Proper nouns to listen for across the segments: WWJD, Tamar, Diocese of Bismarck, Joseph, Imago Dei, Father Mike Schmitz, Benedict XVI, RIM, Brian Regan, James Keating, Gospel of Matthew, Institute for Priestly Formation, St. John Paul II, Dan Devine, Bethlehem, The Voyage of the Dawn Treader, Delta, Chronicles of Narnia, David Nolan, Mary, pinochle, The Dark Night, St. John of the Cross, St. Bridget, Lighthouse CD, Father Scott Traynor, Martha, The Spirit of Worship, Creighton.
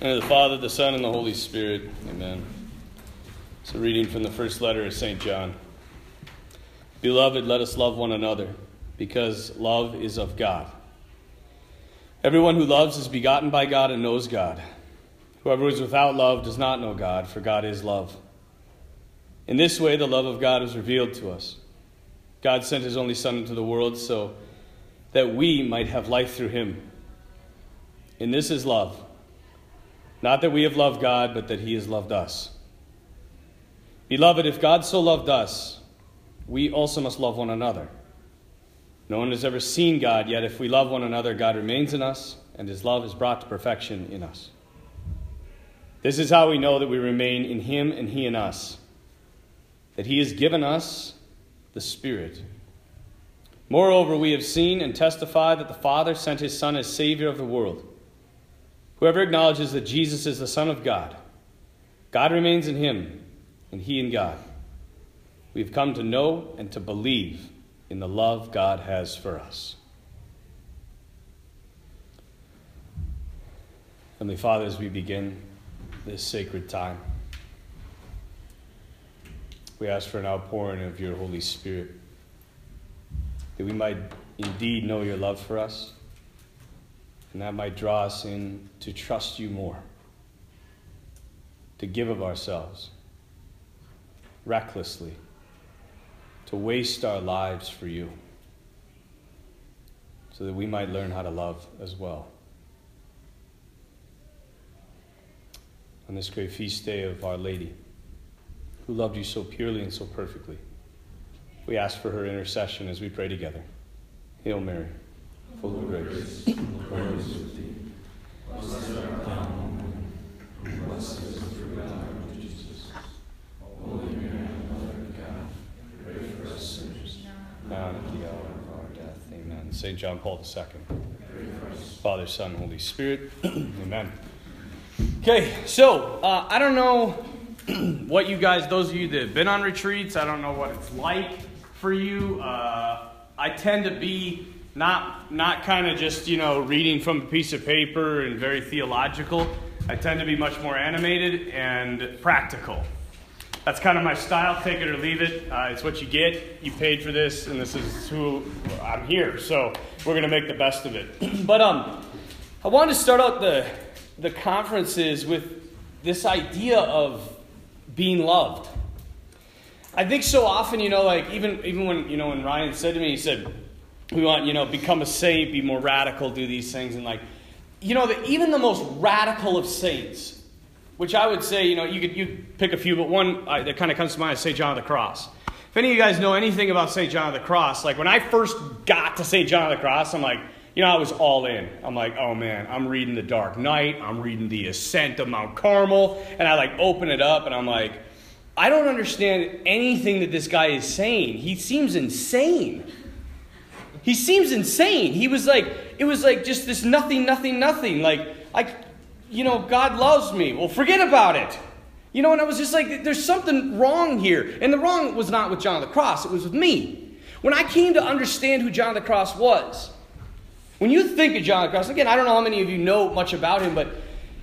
And of the Father, the Son, and the Holy Spirit. Amen. It's a reading from the first letter of St. John. Beloved, let us love one another, because love is of God. Everyone who loves is begotten by God and knows God. Whoever is without love does not know God, for God is love. In this way, the love of God is revealed to us. God sent his only Son into the world so that we might have life through him. And this is love. Not that we have loved God, but that he has loved us. Beloved, if God so loved us, we also must love one another. No one has ever seen God, yet if we love one another, God remains in us, and his love is brought to perfection in us. This is how we know that we remain in him and he in us, that he has given us the Spirit. Moreover, we have seen and testify that the Father sent his Son as Savior of the world. Whoever acknowledges that Jesus is the Son of God, God remains in him, and he in God. We have come to know and to believe in the love God has for us. Heavenly Father, as we begin this sacred time, we ask for an outpouring of your Holy Spirit, that we might indeed know your love for us, and that might draw us in to trust you more, to give of ourselves recklessly, to waste our lives for you, so that we might learn how to love as well. On this great feast day of Our Lady, who loved you so purely and so perfectly, we ask for her intercession as we pray together. Hail Mary, full of grace, the Lord is with thee. Blessed art thou among women, and blessed is the fruit of thy womb, Jesus. Holy Mary, Mother of God, pray for us sinners, now and at the hour of our death. Amen. St. John Paul II. Pray for us. Father, Son, Holy Spirit. Amen. Okay, so I don't know what you guys, those of you that have been on retreats, I don't know what it's like for you. I tend to be not kind of just, reading from a piece of paper and very theological. I tend to be much more animated and practical. That's kind of my style, take it or leave it. It's what you get. You paid for this, and this is who I'm here. So we're going to make the best of it. But I wanted to start out the conferences with this idea of being loved. I think so often, like even when, when Ryan said to me, he said, we want, become a saint, be more radical, do these things. And that even the most radical of saints, which I would say, you pick a few, but one that kind of comes to mind is St. John of the Cross. If any of you guys know anything about St. John of the Cross, like when I first got to St. John of the Cross, I'm like, I was all in. I'm like, oh man, I'm reading The Dark Night. I'm reading The Ascent of Mount Carmel. And I open it up and I'm like, I don't understand anything that this guy is saying. He seems insane. He was just this nothing. God loves me. Well, forget about it. And I was just like, there's something wrong here. And the wrong was not with John of the Cross. It was with me. When I came to understand who John of the Cross was, when you think of John of the Cross, again, I don't know how many of you know much about him, but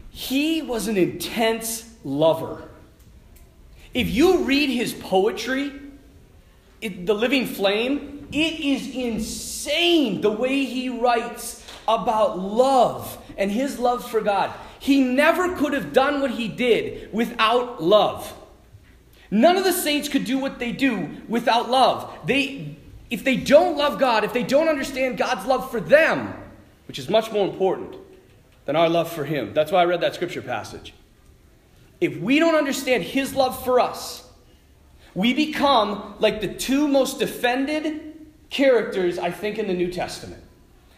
he was an intense lover. If you read his poetry, The Living Flame, it is insane the way he writes about love and his love for God. He never could have done what he did without love. None of the saints could do what they do without love. If they don't love God, if they don't understand God's love for them, which is much more important than our love for him. That's why I read that scripture passage. If we don't understand his love for us, we become like the two most defended characters, I think, in the New Testament.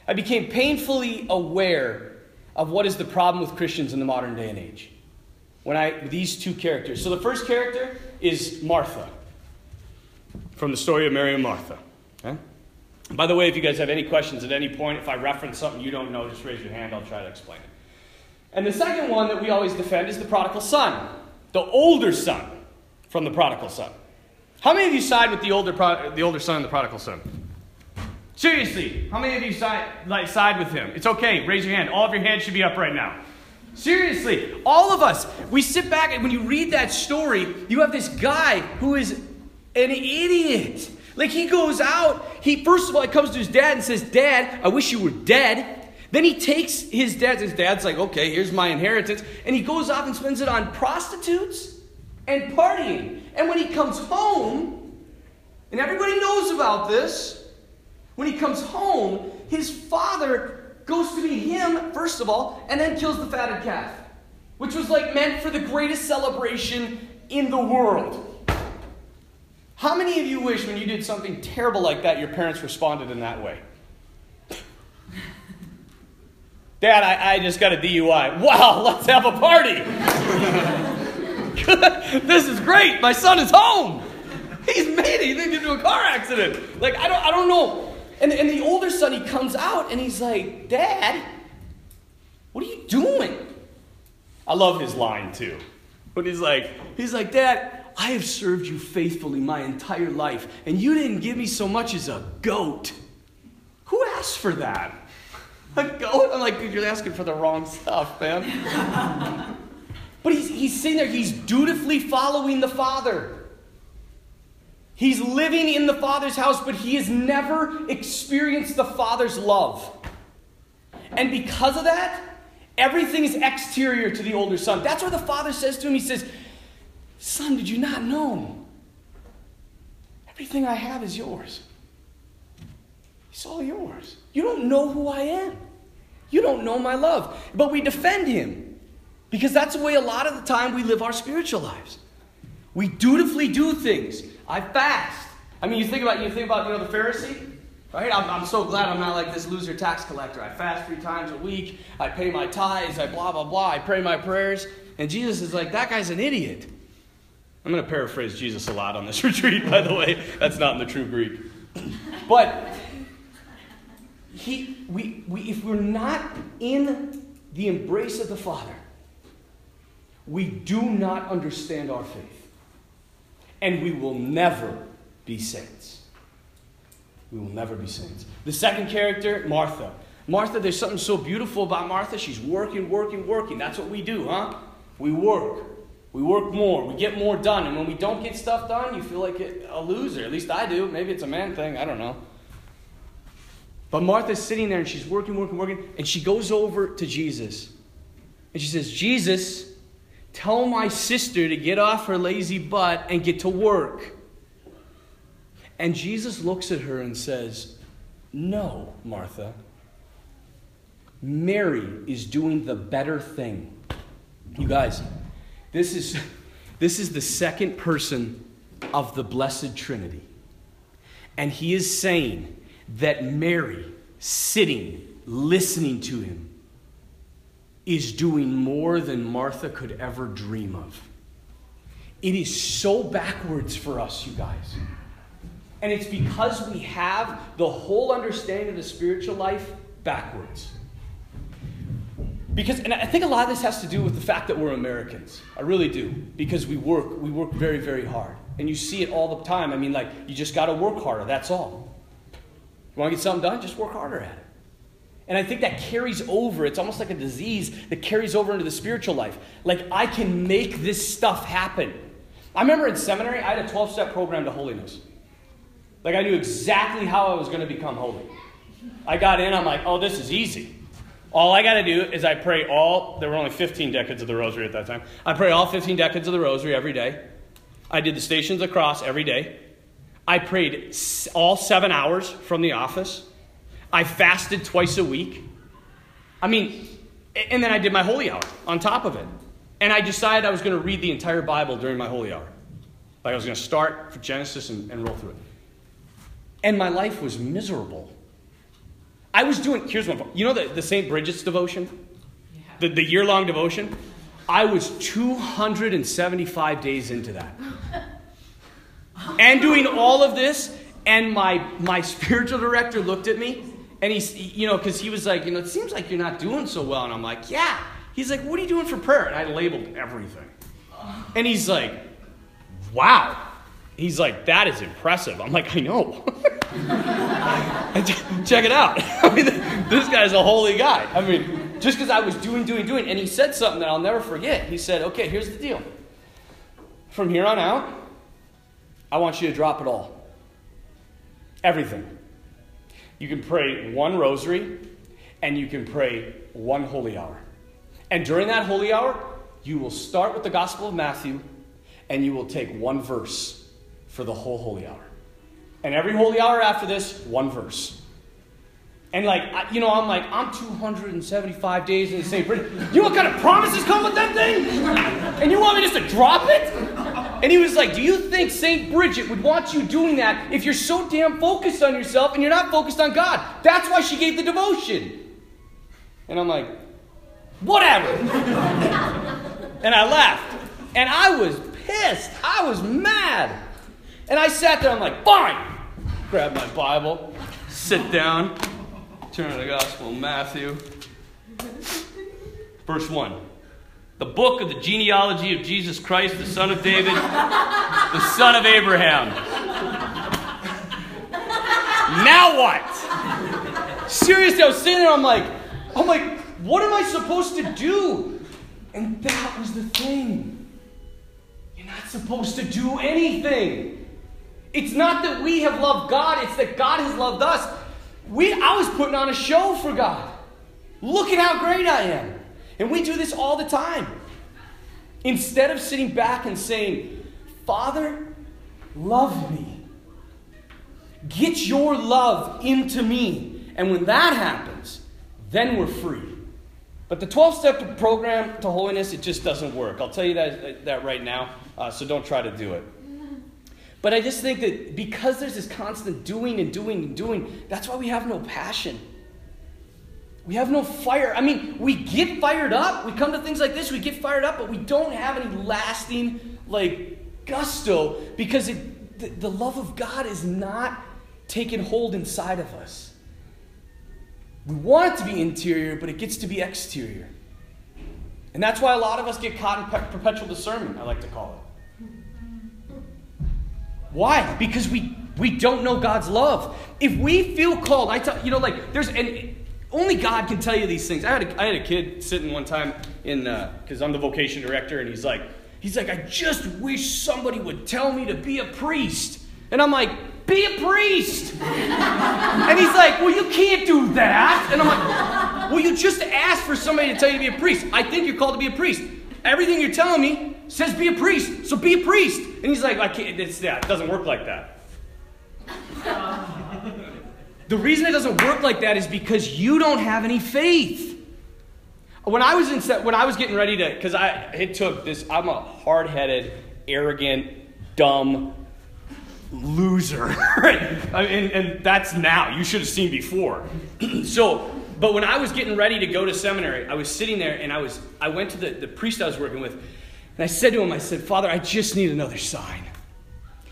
I became painfully aware of what is the problem with Christians in the modern day and age. These two characters. So the first character is Martha, from the story of Mary and Martha. Okay. By the way, if you guys have any questions at any point, if I reference something you don't know, just raise your hand, I'll try to explain it. And the second one that we always defend is the prodigal son, the older son from the prodigal son. How many of you side with the older son and the prodigal son? Seriously, how many of you side with him? It's okay, raise your hand. All of your hands should be up right now. Seriously, all of us. We sit back and when you read that story, you have this guy who is an idiot. Like he goes out, he first of all, he comes to his dad and says, "Dad, I wish you were dead." Then he takes his dad, his dad's like, "Okay, here's my inheritance." And he goes off and spends it on prostitutes and partying. And when he comes home, and everybody knows about this, when he comes home, his father goes to meet him, first of all, and then kills the fatted calf, which was like meant for the greatest celebration in the world. How many of you wish when you did something terrible like that, your parents responded in that way? "Dad, I just got a DUI. Wow, let's have a party." "This is great. My son is home. He's made it. He didn't get into a car accident." Like, I don't know. And the older son, he comes out and he's like, "Dad, what are you doing?" I love his line too. But he's like, "Dad, I have served you faithfully my entire life, and you didn't give me so much as a goat." Who asked for that? A goat? I'm like, dude, you're asking for the wrong stuff, man. But he's sitting there, he's dutifully following the Father. He's living in the Father's house, but he has never experienced the Father's love. And because of that, everything is exterior to the older son. That's where the Father says to him, he says, "Son, did you not know? Everything I have is yours. It's all yours. You don't know who I am. You don't know my love." But we defend him. Because that's the way a lot of the time we live our spiritual lives. We dutifully do things. I fast. I mean, you think about, you know, the Pharisee, right? I'm so glad I'm not like this loser tax collector. I fast 3 times a week. I pay my tithes. I blah, blah, blah. I pray my prayers. And Jesus is like, that guy's an idiot. I'm going to paraphrase Jesus a lot on this retreat, by the way. That's not in the true Greek. But if we're not in the embrace of the Father, we do not understand our faith, and we will never be saints. We will never be saints. The second character, Martha. Martha, there's something so beautiful about Martha. She's working. That's what we do, huh? We work. We work more. We get more done. And when we don't get stuff done, you feel like a loser. At least I do. Maybe it's a man thing. I don't know. But Martha's sitting there, and she's working. And she goes over to Jesus, and she says, "Jesus, tell my sister to get off her lazy butt and get to work." And Jesus looks at her and says, "No, Martha. Mary is doing the better thing." You guys, this is the second person of the Blessed Trinity. And he is saying that Mary, sitting, listening to him, is doing more than Martha could ever dream of. It is so backwards for us, you guys. And it's because we have the whole understanding of the spiritual life backwards. Because, and I think a lot of this has to do with the fact that we're Americans. I really do. Because we work very, very hard. And you see it all the time. I mean, like, you just got to work harder, that's all. You want to get something done? Just work harder at it. And I think that carries over. It's almost like a disease that carries over into the spiritual life. Like, I can make this stuff happen. I remember in seminary, I had a 12-step program to holiness. Like, I knew exactly how I was going to become holy. I got in, I'm like, oh, this is easy. All I got to do is I pray there were only 15 decades of the rosary at that time. I pray all 15 decades of the rosary every day. I did the Stations of the Cross every day. I prayed all 7 hours from the office. I fasted twice a week. I mean, and then I did my holy hour on top of it. And I decided I was going to read the entire Bible during my holy hour. Like, I was going to start from Genesis and roll through it. And my life was miserable. I was doing, here's one, you know the St. Bridget's devotion? Yeah. The year-long devotion? I was 275 days into that. And doing all of this, and my spiritual director looked at me. And because he was like, you know, it seems like you're not doing so well. And I'm like, yeah. He's like, what are you doing for prayer? And I labeled everything. And he's like, wow. He's like, that is impressive. I'm like, I know. Check it out. I mean, this guy's a holy guy. I mean, just because I was doing. And he said something that I'll never forget. He said, okay, here's the deal. From here on out, I want you to drop it all. Everything. You can pray one rosary, and you can pray one holy hour. And during that holy hour, you will start with the Gospel of Matthew, and you will take one verse for the whole holy hour. And every holy hour after this, one verse. And I'm 275 days in the St. Bridget. You know what kind of promises come with that thing? And you want me just to drop it? And he was like, do you think St. Bridget would want you doing that if you're so damn focused on yourself and you're not focused on God? That's why she gave the devotion. And I'm like, whatever. And I laughed. And I was pissed. I was mad. And I sat there. I'm like, fine. Grab my Bible. Sit down. Turn to the Gospel of Matthew. Verse 1. The book of the genealogy of Jesus Christ, the son of David, the son of Abraham. Now what? Seriously, I was sitting there. I'm like, what am I supposed to do? And that was the thing. You're not supposed to do anything. It's not that we have loved God. It's that God has loved us. I was putting on a show for God. Look at how great I am. And we do this all the time. Instead of sitting back and saying, Father, love me. Get your love into me. And when that happens, then we're free. But the 12-step program to holiness, it just doesn't work. I'll tell you that right now, so don't try to do it. But I just think that because there's this constant doing, that's why we have no passion. We have no fire. I mean, we get fired up. We come to things like this, we get fired up, but we don't have any lasting, gusto because the love of God is not taking hold inside of us. We want it to be interior, but it gets to be exterior. And that's why a lot of us get caught in perpetual discernment, I like to call it. Why? Because we don't know God's love. If we feel called, only God can tell you these things. I had a kid sitting one time because I'm the vocation director, and he's like, I just wish somebody would tell me to be a priest. And I'm like, be a priest. And he's like, well, you can't do that. And I'm like, well, you just asked for somebody to tell you to be a priest. I think you're called to be a priest. Everything you're telling me says be a priest, so be a priest. And he's like, I can't, it doesn't work like that. The reason it doesn't work like that is because you don't have any faith. When I was getting ready to, because it took this, I'm a hard-headed, arrogant, dumb loser. and that's now. You should have seen before. But when I was getting ready to go to seminary, I was sitting there and I went to the priest I was working with, and I said to him, Father, I just need another sign.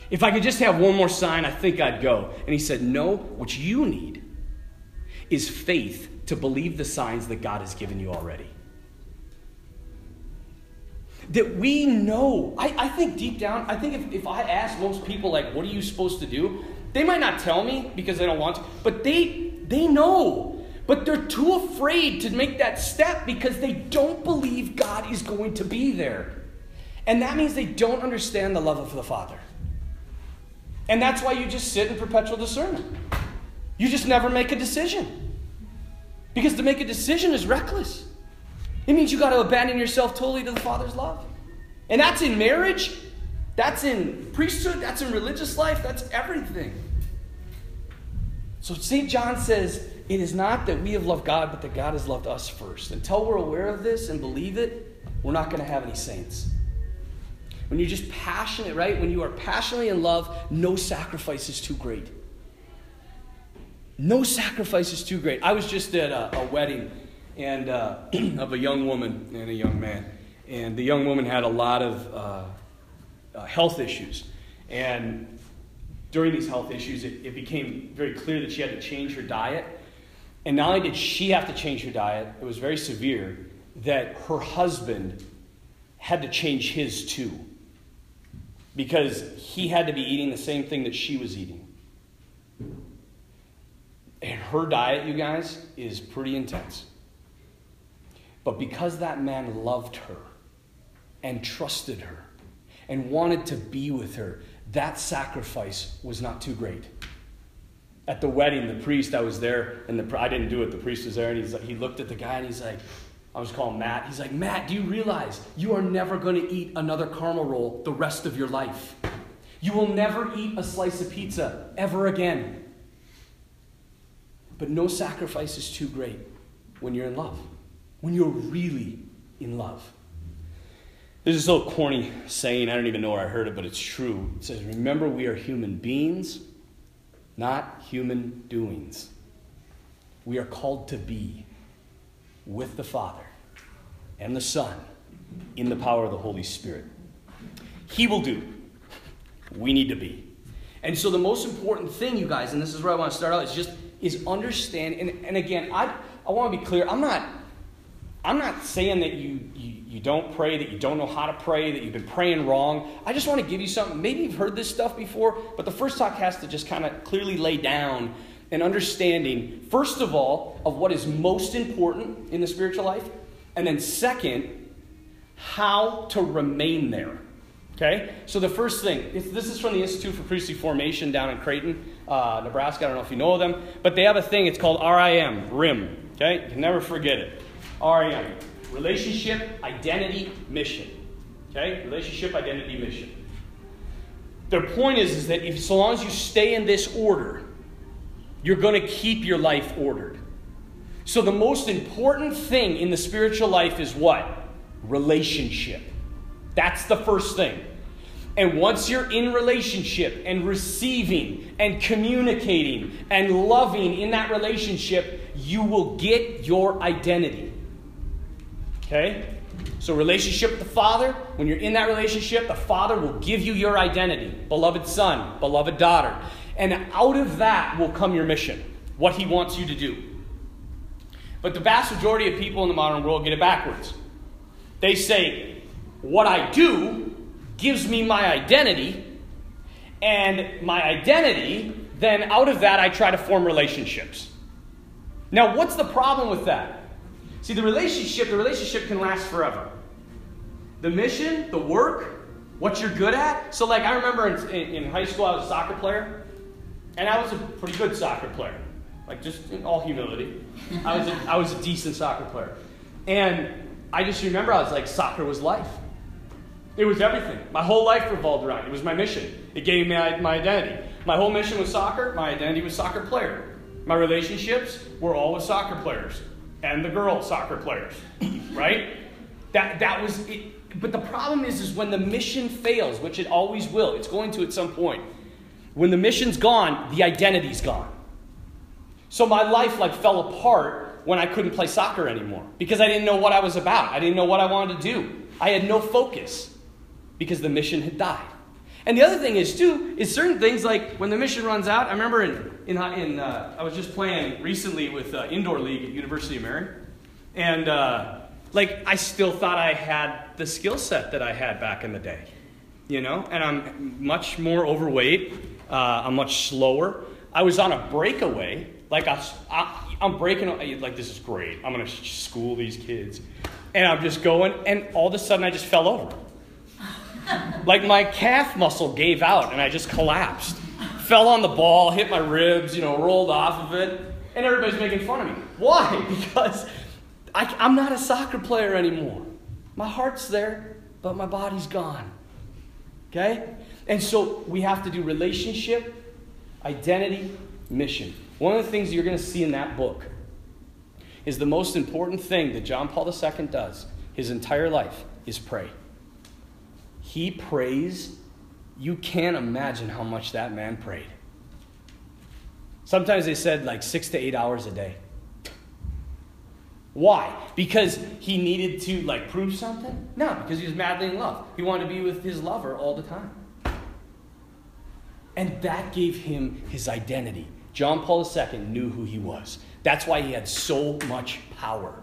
If I could just have one more sign, I think I'd go. And he said, no, what you need is faith to believe the signs that God has given you already. That we know. I think deep down, if I ask most people, what are you supposed to do? They might not tell me because they don't want to, but they know. But they're too afraid to make that step because they don't believe God is going to be there. And that means they don't understand the love of the Father. And that's why you just sit in perpetual discernment. You just never make a decision. Because to make a decision is reckless. It means you got to abandon yourself totally to the Father's love. And that's in marriage. That's in priesthood. That's in religious life. That's everything. So St. John says, it is not that we have loved God, but that God has loved us first. Until we're aware of this and believe it, we're not going to have any saints. When you're just passionate, right? When you are passionately in love, no sacrifice is too great. No sacrifice is too great. I was just at a wedding and of a young woman and a young man. And the young woman had a lot of health issues. And during these health issues, it became very clear that she had to change her diet. And not only did she have to change her diet, it was very severe, that her husband had to change his too. Because he had to be eating the same thing that she was eating. And her diet, you guys, is pretty intense. But because that man loved her and trusted her and wanted to be with her, that sacrifice was not too great. At the wedding, the priest, I was there, and I didn't do it. The priest was there, and he looked at the guy, and he's like, I was calling Matt. He's like, Matt, do you realize you are never going to eat another caramel roll the rest of your life? You will never eat a slice of pizza ever again. But no sacrifice is too great when you're in love, when you're really in love. There's this little corny saying, I don't even know where I heard it, but it's true. It says, remember, we are human beings, not human doings. We are called to be with the Father and the Son in the power of the Holy Spirit. He will do. We need to be. And so the most important thing, you guys, and this is where I want to start out, is understand, and again, I want to be clear, I'm not saying that you don't pray, that you don't know how to pray, that you've been praying wrong. I just want to give you something. Maybe you've heard this stuff before, but the first talk has to just kind of clearly lay down an understanding, first of all, of what is most important in the spiritual life, and then second, how to remain there. Okay, so the first thing, this is from the Institute for Priestly Formation down in Creighton, Nebraska. I don't know if you know them, but they have a thing. It's called RIM. Okay, you can never forget it. RIM, Relationship, Identity, Mission. Okay, Relationship, Identity, Mission. Their point is that so long as you stay in this order, you're going to keep your life ordered. So the most important thing in the spiritual life is what? Relationship. That's the first thing. And once you're in relationship and receiving and communicating and loving in that relationship, you will get your identity. Okay? So relationship with the Father, when you're in that relationship, the Father will give you your identity. Beloved son, beloved daughter. And out of that will come your mission, what he wants you to do. But the vast majority of people in the modern world get it backwards. They say, what I do gives me my identity, and my identity, then out of that I try to form relationships. Now, what's the problem with that? See, the relationship can last forever. The mission, the work, what you're good at. So, like, I remember in high school I was a soccer player, and I was a pretty good soccer player. Like, just in all humility, I was a decent soccer player. And I just remember I was like, soccer was life. It was everything. My whole life revolved around it. It was my mission. It gave me my identity. My whole mission was soccer. My identity was soccer player. My relationships were all with soccer players and the girl soccer players, right? That was it. But the problem is when the mission fails, which it always will, it's going to at some point. When the mission's gone, the identity's gone. So my life like fell apart when I couldn't play soccer anymore because I didn't know what I was about. I didn't know what I wanted to do. I had no focus. Because the mission had died. And the other thing is, too, is certain things like when the mission runs out. I remember I was just playing recently with indoor league at University of Maryland. And, I still thought I had the skill set that I had back in the day. You know? And I'm much more overweight. I'm much slower. I was on a breakaway. Like, I'm breaking, like, this is great. I'm going to school these kids. And I'm just going. And all of a sudden, I just fell over. Like my calf muscle gave out and I just collapsed. Fell on the ball, hit my ribs, rolled off of it. And everybody's making fun of me. Why? Because I'm not a soccer player anymore. My heart's there, but my body's gone. Okay? And so we have to do relationship, identity, mission. One of the things you're going to see in that book is the most important thing that John Paul II does his entire life is pray. He prays. You can't imagine how much that man prayed. Sometimes they said like 6 to 8 hours a day. Why? Because he needed to like prove something? No, because he was madly in love. He wanted to be with his lover all the time. And that gave him his identity. John Paul II knew who he was. That's why he had so much power.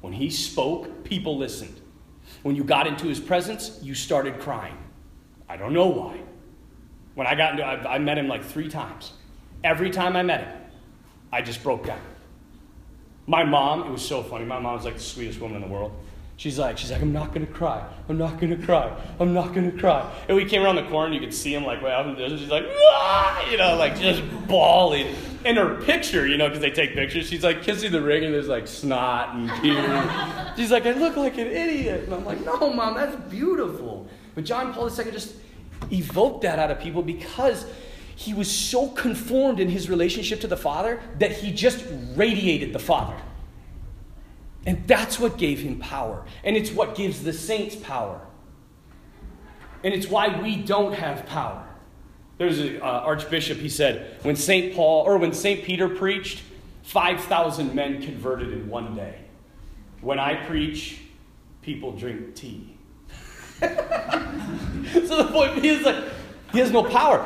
When he spoke, people listened. When you got into his presence, you started crying. I don't know why. When I got into I met him like 3 times. Every time I met him, I just broke down. My mom, it was so funny. My mom was like the sweetest woman in the world. She's like, I'm not going to cry. I'm not going to cry. I'm not going to cry. And we came around the corner, and you could see him, like, way out in the distance. She's like, ah! You know, like, just bawling. And her picture, you know, because they take pictures, she's, like, kissing the ring, and there's, like, snot and tears. She's like, I look like an idiot. And I'm like, no, Mom, that's beautiful. But John Paul II just evoked that out of people because he was so conformed in his relationship to the Father that he just radiated the Father. And that's what gave him power. And it's what gives the saints power. And it's why we don't have power. There's an archbishop, he said, when St. Peter preached, 5,000 men converted in one day. When I preach, people drink tea. So the point is, like, he has no power.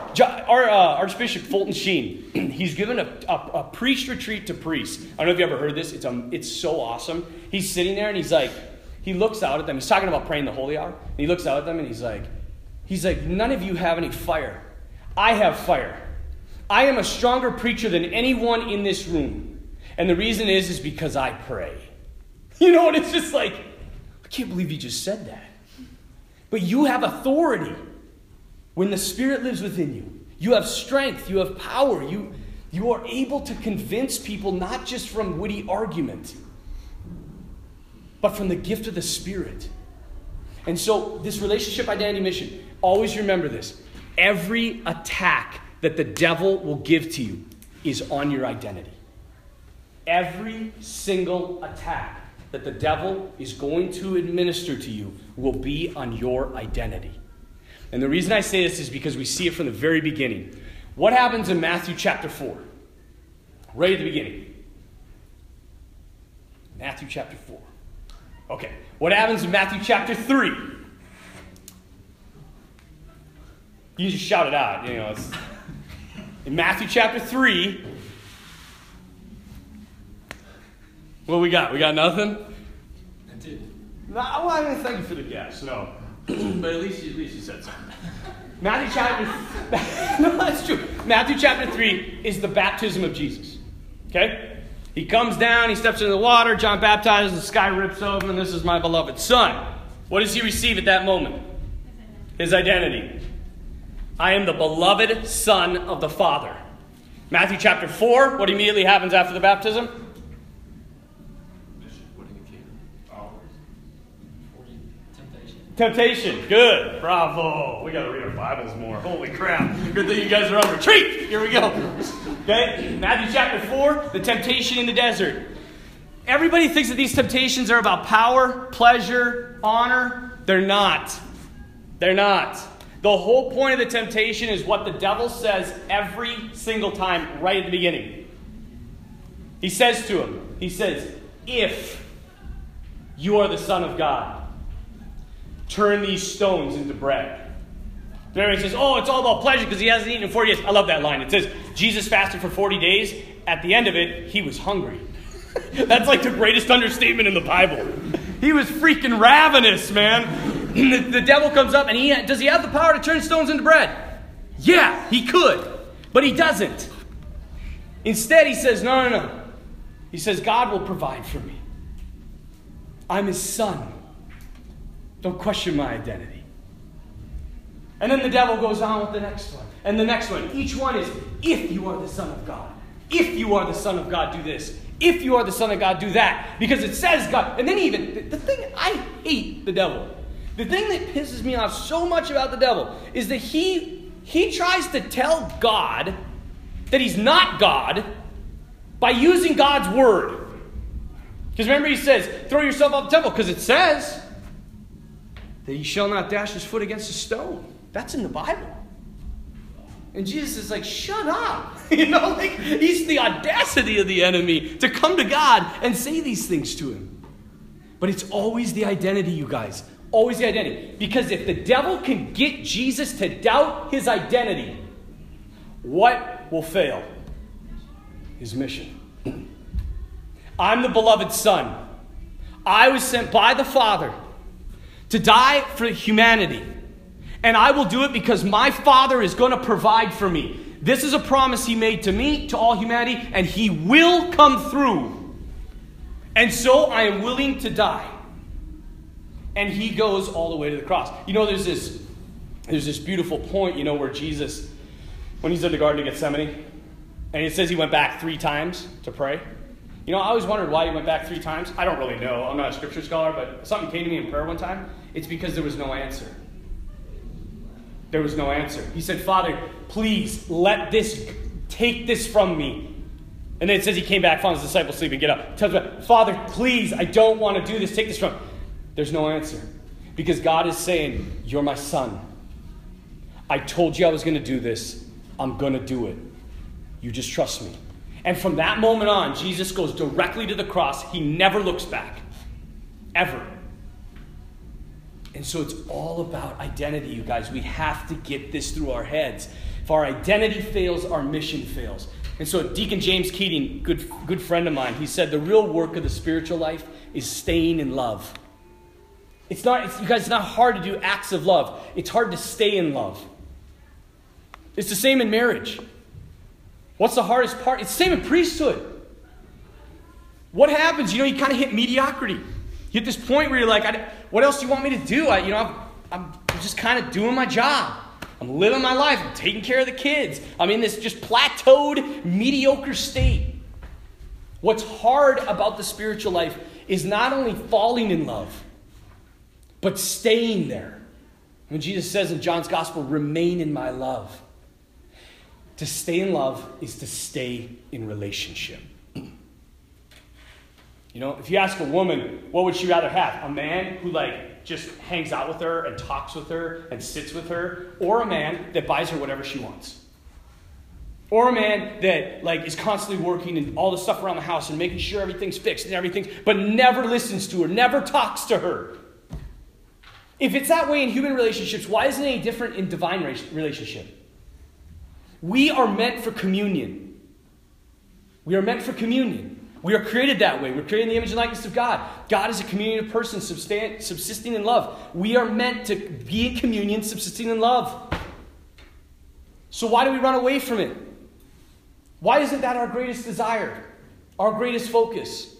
Our Archbishop Fulton Sheen, he's given a priest retreat to priests. I don't know if you ever heard this. It's so awesome. He's sitting there and he's like, he looks out at them. He's talking about praying the holy hour. And he looks out at them and he's like, none of you have any fire. I have fire. I am a stronger preacher than anyone in this room. And the reason is because I pray. You know, and it's just like, I can't believe you just said that. But you have authority. When the Spirit lives within you, you have strength, you have power, you are able to convince people not just from witty argument, but from the gift of the Spirit. And so this relationship, identity, mission, always remember this. Every attack that the devil will give to you is on your identity. Every single attack that the devil is going to administer to you will be on your identity. And the reason I say this is because we see it from the very beginning. What happens in Matthew chapter 4? Right at the beginning. Matthew chapter 4. Okay. What happens in Matthew chapter 3? You just shout it out. You know, it's... In Matthew chapter 3, what we got? We got nothing? That's it. No, well, I didn't thank you for the guess. No. But at least you said something. No, that's true. Matthew chapter 3 is the baptism of Jesus. Okay? He comes down, he steps into the water, John baptizes, the sky rips open, and this is my beloved son. What does he receive at that moment? His identity. I am the beloved son of the Father. Matthew chapter 4, what immediately happens after the baptism? Temptation. Good. Bravo. We got to read our Bibles more. Holy crap. Good thing you guys are on retreat. Here we go. Okay? Matthew chapter 4, the temptation in the desert. Everybody thinks that these temptations are about power, pleasure, honor. They're not. They're not. The whole point of the temptation is what the devil says every single time right at the beginning. He says to him, if you are the Son of God, turn these stones into bread. Everybody says, oh, it's all about pleasure because he hasn't eaten in 40 days. I love that line. It says, Jesus fasted for 40 days. At the end of it, he was hungry. That's like the greatest understatement in the Bible. He was freaking ravenous, man. The devil comes up and does he have the power to turn stones into bread? Yeah, he could, but he doesn't. Instead, he says, no. He says, God will provide for me. I'm his son. Don't question my identity. And then the devil goes on with the next one. And the next one. Each one is, if you are the Son of God. If you are the Son of God, do this. If you are the Son of God, do that. Because it says God. And then even, the thing, I hate the devil. The thing that pisses me off so much about the devil is that he tries to tell God that he's not God by using God's word. Because remember he says, throw yourself off the temple. Because it says that he shall not dash his foot against a stone. That's in the Bible. And Jesus is like, shut up. You know, like, he's the audacity of the enemy to come to God and say these things to him. But it's always the identity, you guys. Always the identity. Because if the devil can get Jesus to doubt his identity, what will fail? His mission. I'm the beloved son. I was sent by the Father to die for humanity. And I will do it because my Father is going to provide for me. This is a promise he made to me, to all humanity, and he will come through. And so I am willing to die. And he goes all the way to the cross. You know, there's this beautiful point, you know, where Jesus, when he's in the Garden of Gethsemane, and it says he went back 3 times to pray. You know, I always wondered why he went back 3 times. I don't really know. I'm not a scripture scholar, but something came to me in prayer one time. It's because there was no answer. There was no answer. He said, Father, please take this from me. And then it says he came back, found his disciples sleeping, get up. Tells him, Father, please, I don't want to do this. Take this from me. There's no answer. Because God is saying, you're my son. I told you I was going to do this. I'm going to do it. You just trust me. And from that moment on, Jesus goes directly to the cross. He never looks back. Ever. And so it's all about identity, you guys. We have to get this through our heads. If our identity fails, our mission fails. And so Deacon James Keating, good friend of mine, he said, the real work of the spiritual life is staying in love. It's not hard to do acts of love. It's hard to stay in love. It's the same in marriage. What's the hardest part? It's the same in priesthood. What happens? You know, you kind of hit mediocrity. You hit this point where you're like, what else do you want me to do? I'm just kind of doing my job. I'm living my life. I'm taking care of the kids. I'm in this just plateaued, mediocre state. What's hard about the spiritual life is not only falling in love, but staying there. When Jesus says in John's gospel, remain in my love. To stay in love is to stay in relationship. You know, if you ask a woman, what would she rather have? A man who just hangs out with her and talks with her and sits with her, or a man that buys her whatever she wants. Or a man that is constantly working and all the stuff around the house and making sure everything's fixed and everything, but never listens to her, never talks to her. If it's that way in human relationships, why isn't it any different in divine relationship? We are meant for communion. We are meant for communion. We are created that way. We're created in the image and likeness of God. God is a communion of persons subsisting in love. We are meant to be in communion, subsisting in love. So why do we run away from it? Why isn't that our greatest desire, our greatest focus?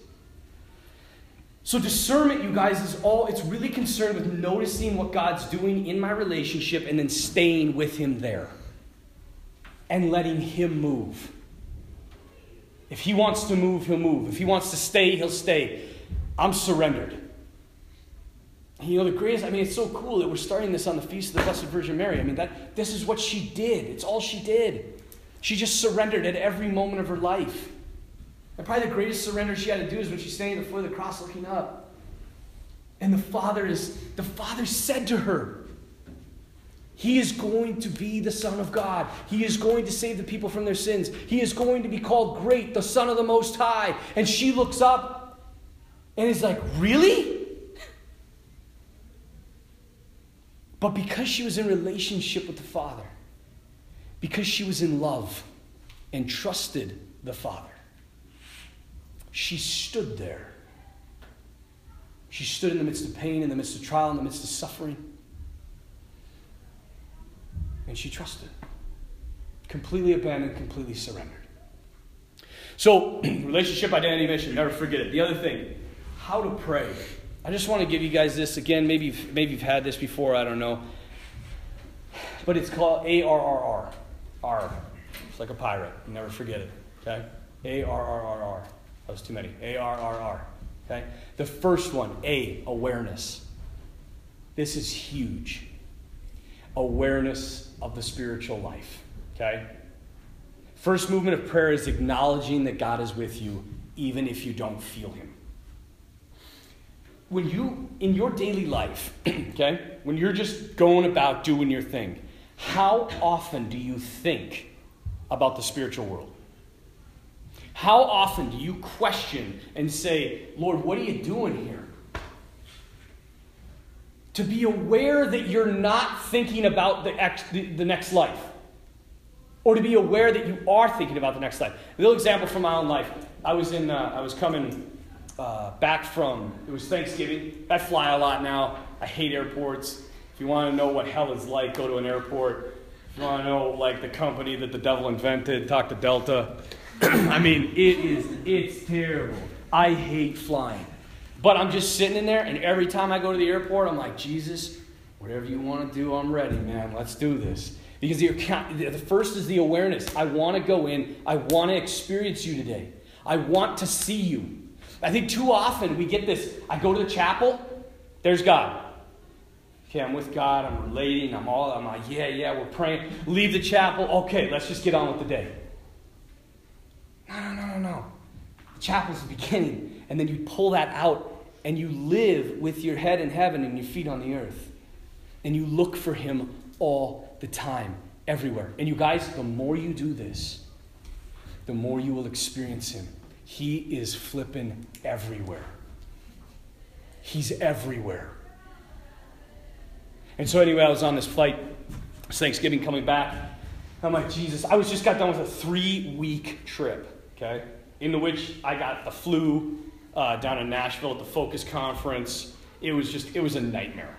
So discernment, you guys, it's really concerned with noticing what God's doing in my relationship and then staying with him there. And letting him move. If he wants to move, he'll move. If he wants to stay, he'll stay. I'm surrendered. And you know, the greatest, it's so cool that we're starting this on the Feast of the Blessed Virgin Mary. This is what she did. It's all she did. She just surrendered at every moment of her life. And probably the greatest surrender she had to do is when she's standing at the foot of the cross looking up. And the Father said to her, he is going to be the Son of God. He is going to save the people from their sins. He is going to be called great, the Son of the Most High. And she looks up and is like, really? But because she was in relationship with the Father, because she was in love and trusted the Father, she stood there. She stood in the midst of pain, in the midst of trial, in the midst of suffering. And she trusted. Completely abandoned, completely surrendered. So, relationship, identity, mission. Never forget it. The other thing, how to pray. I just want to give you guys this again. Maybe you've had this before. I don't know. But it's called ARRR. R. It's like a pirate. You never forget it. Okay? ARRR. That was too many. ARRR. Okay? The first one, A, awareness. This is huge. Awareness of the spiritual life, okay? First movement of prayer is acknowledging that God is with you, even if you don't feel him. When you, in your daily life, okay, when you're just going about doing your thing, how often do you think about the spiritual world? How often do you question and say, Lord, what are you doing here? To be aware that you're not thinking about the next life. Or to be aware that you are thinking about the next life. A little example from my own life. I was coming back from, it was Thanksgiving. I fly a lot now. I hate airports. If you want to know what hell is like, go to an airport. If you want to know the company that the devil invented, talk to Delta. It's terrible. I hate flying. But I'm just sitting in there, and every time I go to the airport, I'm like, Jesus, whatever you want to do, I'm ready, man. Let's do this. Because the first is the awareness. I want to go in. I want to experience you today. I want to see you. I think too often we get this. I go to the chapel. There's God. Okay, I'm with God. I'm relating. I'm like, yeah, we're praying. Leave the chapel. Okay, let's just get on with the day. No. The chapel's the beginning. And then you pull that out and you live with your head in heaven and your feet on the earth. And you look for him all the time, everywhere. And you guys, the more you do this, the more you will experience him. He is flipping everywhere. He's everywhere. And so anyway, I was on this flight. It's Thanksgiving coming back. I'm like, Jesus, I was just got done with a 3-week trip, okay, in which I got the flu down in Nashville at the Focus Conference. It was a nightmare.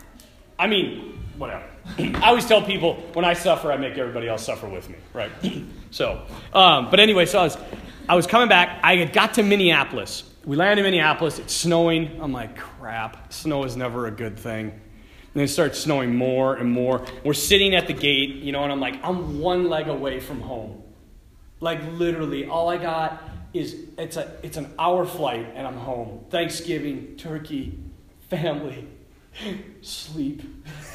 I mean, whatever. I always tell people, when I suffer, I make everybody else suffer with me, right? So I was coming back. I had got to Minneapolis. We landed in Minneapolis. It's snowing. I'm like, crap. Snow is never a good thing. And it starts snowing more and more. We're sitting at the gate, you know, and I'm like, I'm one leg away from home. Like, literally, all I got is it's an hour flight, and I'm home. Thanksgiving, turkey, family, sleep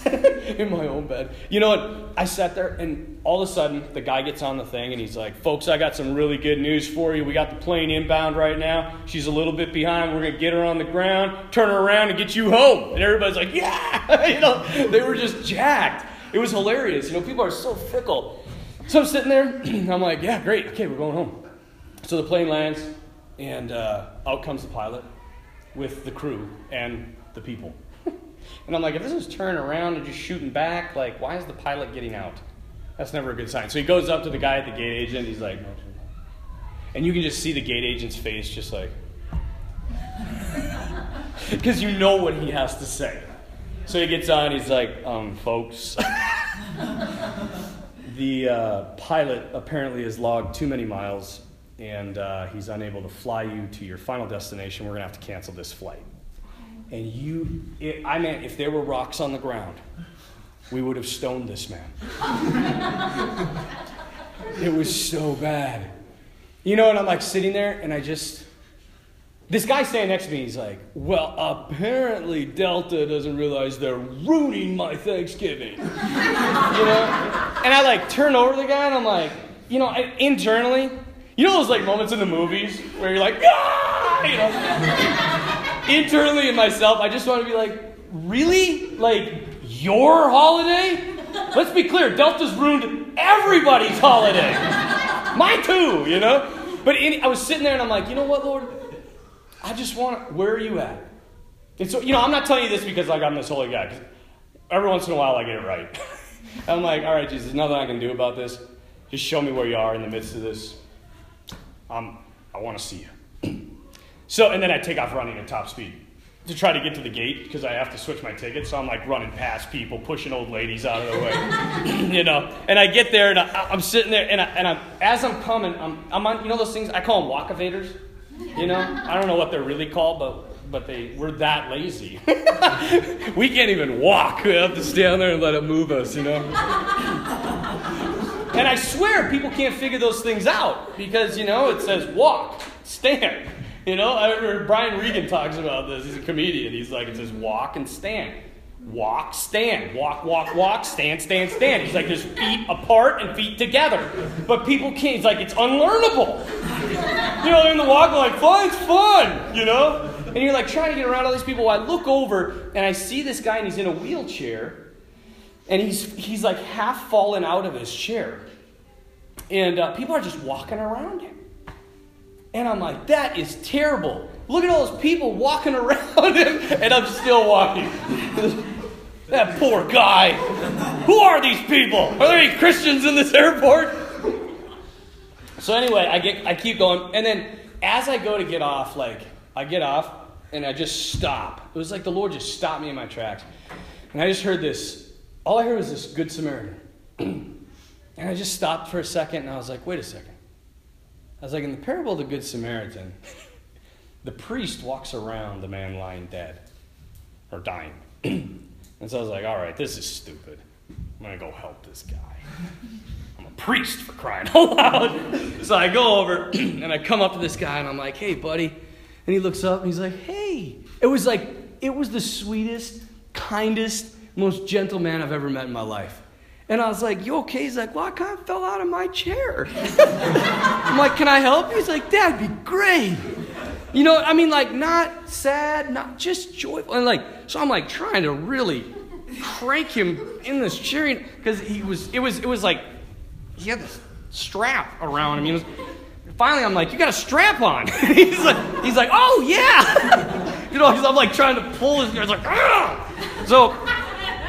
in my own bed. You know what? I sat there, and all of a sudden, the guy gets on the thing, and he's like, folks, I got some really good news for you. We got the plane inbound right now. She's a little bit behind. We're going to get her on the ground, turn her around, and get you home. And everybody's like, yeah! You know, they were just jacked. It was hilarious. You know, people are so fickle. So I'm sitting there, and I'm like, yeah, great. Okay, we're going home. So the plane lands, and out comes the pilot with the crew and the people. And I'm like, if this is turning around and just shooting back, like, why is the pilot getting out? That's never a good sign. So he goes up to the guy at the gate agent. He's like, and you can just see the gate agent's face just like, because you know what he has to say. So he gets on. He's like, folks, the pilot apparently has logged too many miles, and he's unable to fly you to your final destination. We're going to have to cancel this flight. And I mean, if there were rocks on the ground, we would have stoned this man. It was so bad. You know, and I'm like sitting there, and this guy standing next to me, he's like, well, apparently Delta doesn't realize they're ruining my Thanksgiving. You know? And I like turn over to the guy, and I'm like, you know, internally, you know those like moments in the movies where you're like, ah! You know? Internally in myself, I just want to be like, really? Like, your holiday? Let's be clear, Delta's ruined everybody's holiday. Mine too, you know? But I was sitting there, and I'm like, you know what, Lord? I just want to, where are you at? And so, you know, I'm not telling you this because, like, I'm this holy guy. Because every once in a while, I get it right. I'm like, all right, Jesus, there's nothing I can do about this. Just show me where you are in the midst of this. I want to see you. So, and then I take off running at top speed to try to get to the gate because I have to switch my ticket. So I'm like running past people, pushing old ladies out of the way, you know. And I get there, and I'm sitting there, and as I'm coming, I'm on, you know, those things, I call them walk evaders, you know. I don't know what they're really called, but we're that lazy. We can't even walk. We have to stand there and let it move us, you know. And I swear people can't figure those things out because, you know, it says walk, stand. You know, I remember Brian Regan talks about this. He's a comedian. He's like, it says walk and stand. Walk, stand. Walk, walk, stand, stand, stand. He's like, there's feet apart and feet together. But people can't. He's like, it's unlearnable. You know, they're in the walk, like, fun, it's fun, you know? And you're like trying to get around all these people. Well, I look over, and I see this guy, and he's in a wheelchair. And he's like half fallen out of his chair. And people are just walking around him. And I'm like, that is terrible. Look at all those people walking around him, and I'm still walking. That poor guy. Who are these people? Are there any Christians in this airport? So anyway, I keep going. And then as I go to get off, like, I get off, and I just stop. It was like the Lord just stopped me in my tracks. And I just heard this. All I heard was this Good Samaritan. And I just stopped for a second, and I was like, wait a second. I was like, in the parable of the Good Samaritan, the priest walks around the man lying dead or dying. And so I was like, all right, this is stupid. I'm going to go help this guy. I'm a priest, for crying out loud. So I go over and I come up to this guy and I'm like, hey, buddy. And he looks up and he's like, hey. It was the sweetest, kindest, most gentle man I've ever met in my life. And I was like, you okay? He's like, well, I kind of fell out of my chair. I'm like, can I help you? He's like, that'd be great. You know, I mean, like, not sad, not just joyful. And like, so I'm like trying to really crank him in this cheering, because it was like, he had this strap around him. Finally, I'm like, you got a strap on. he's like, oh, yeah. You know, because I'm like trying to pull his, it's like, ah. So,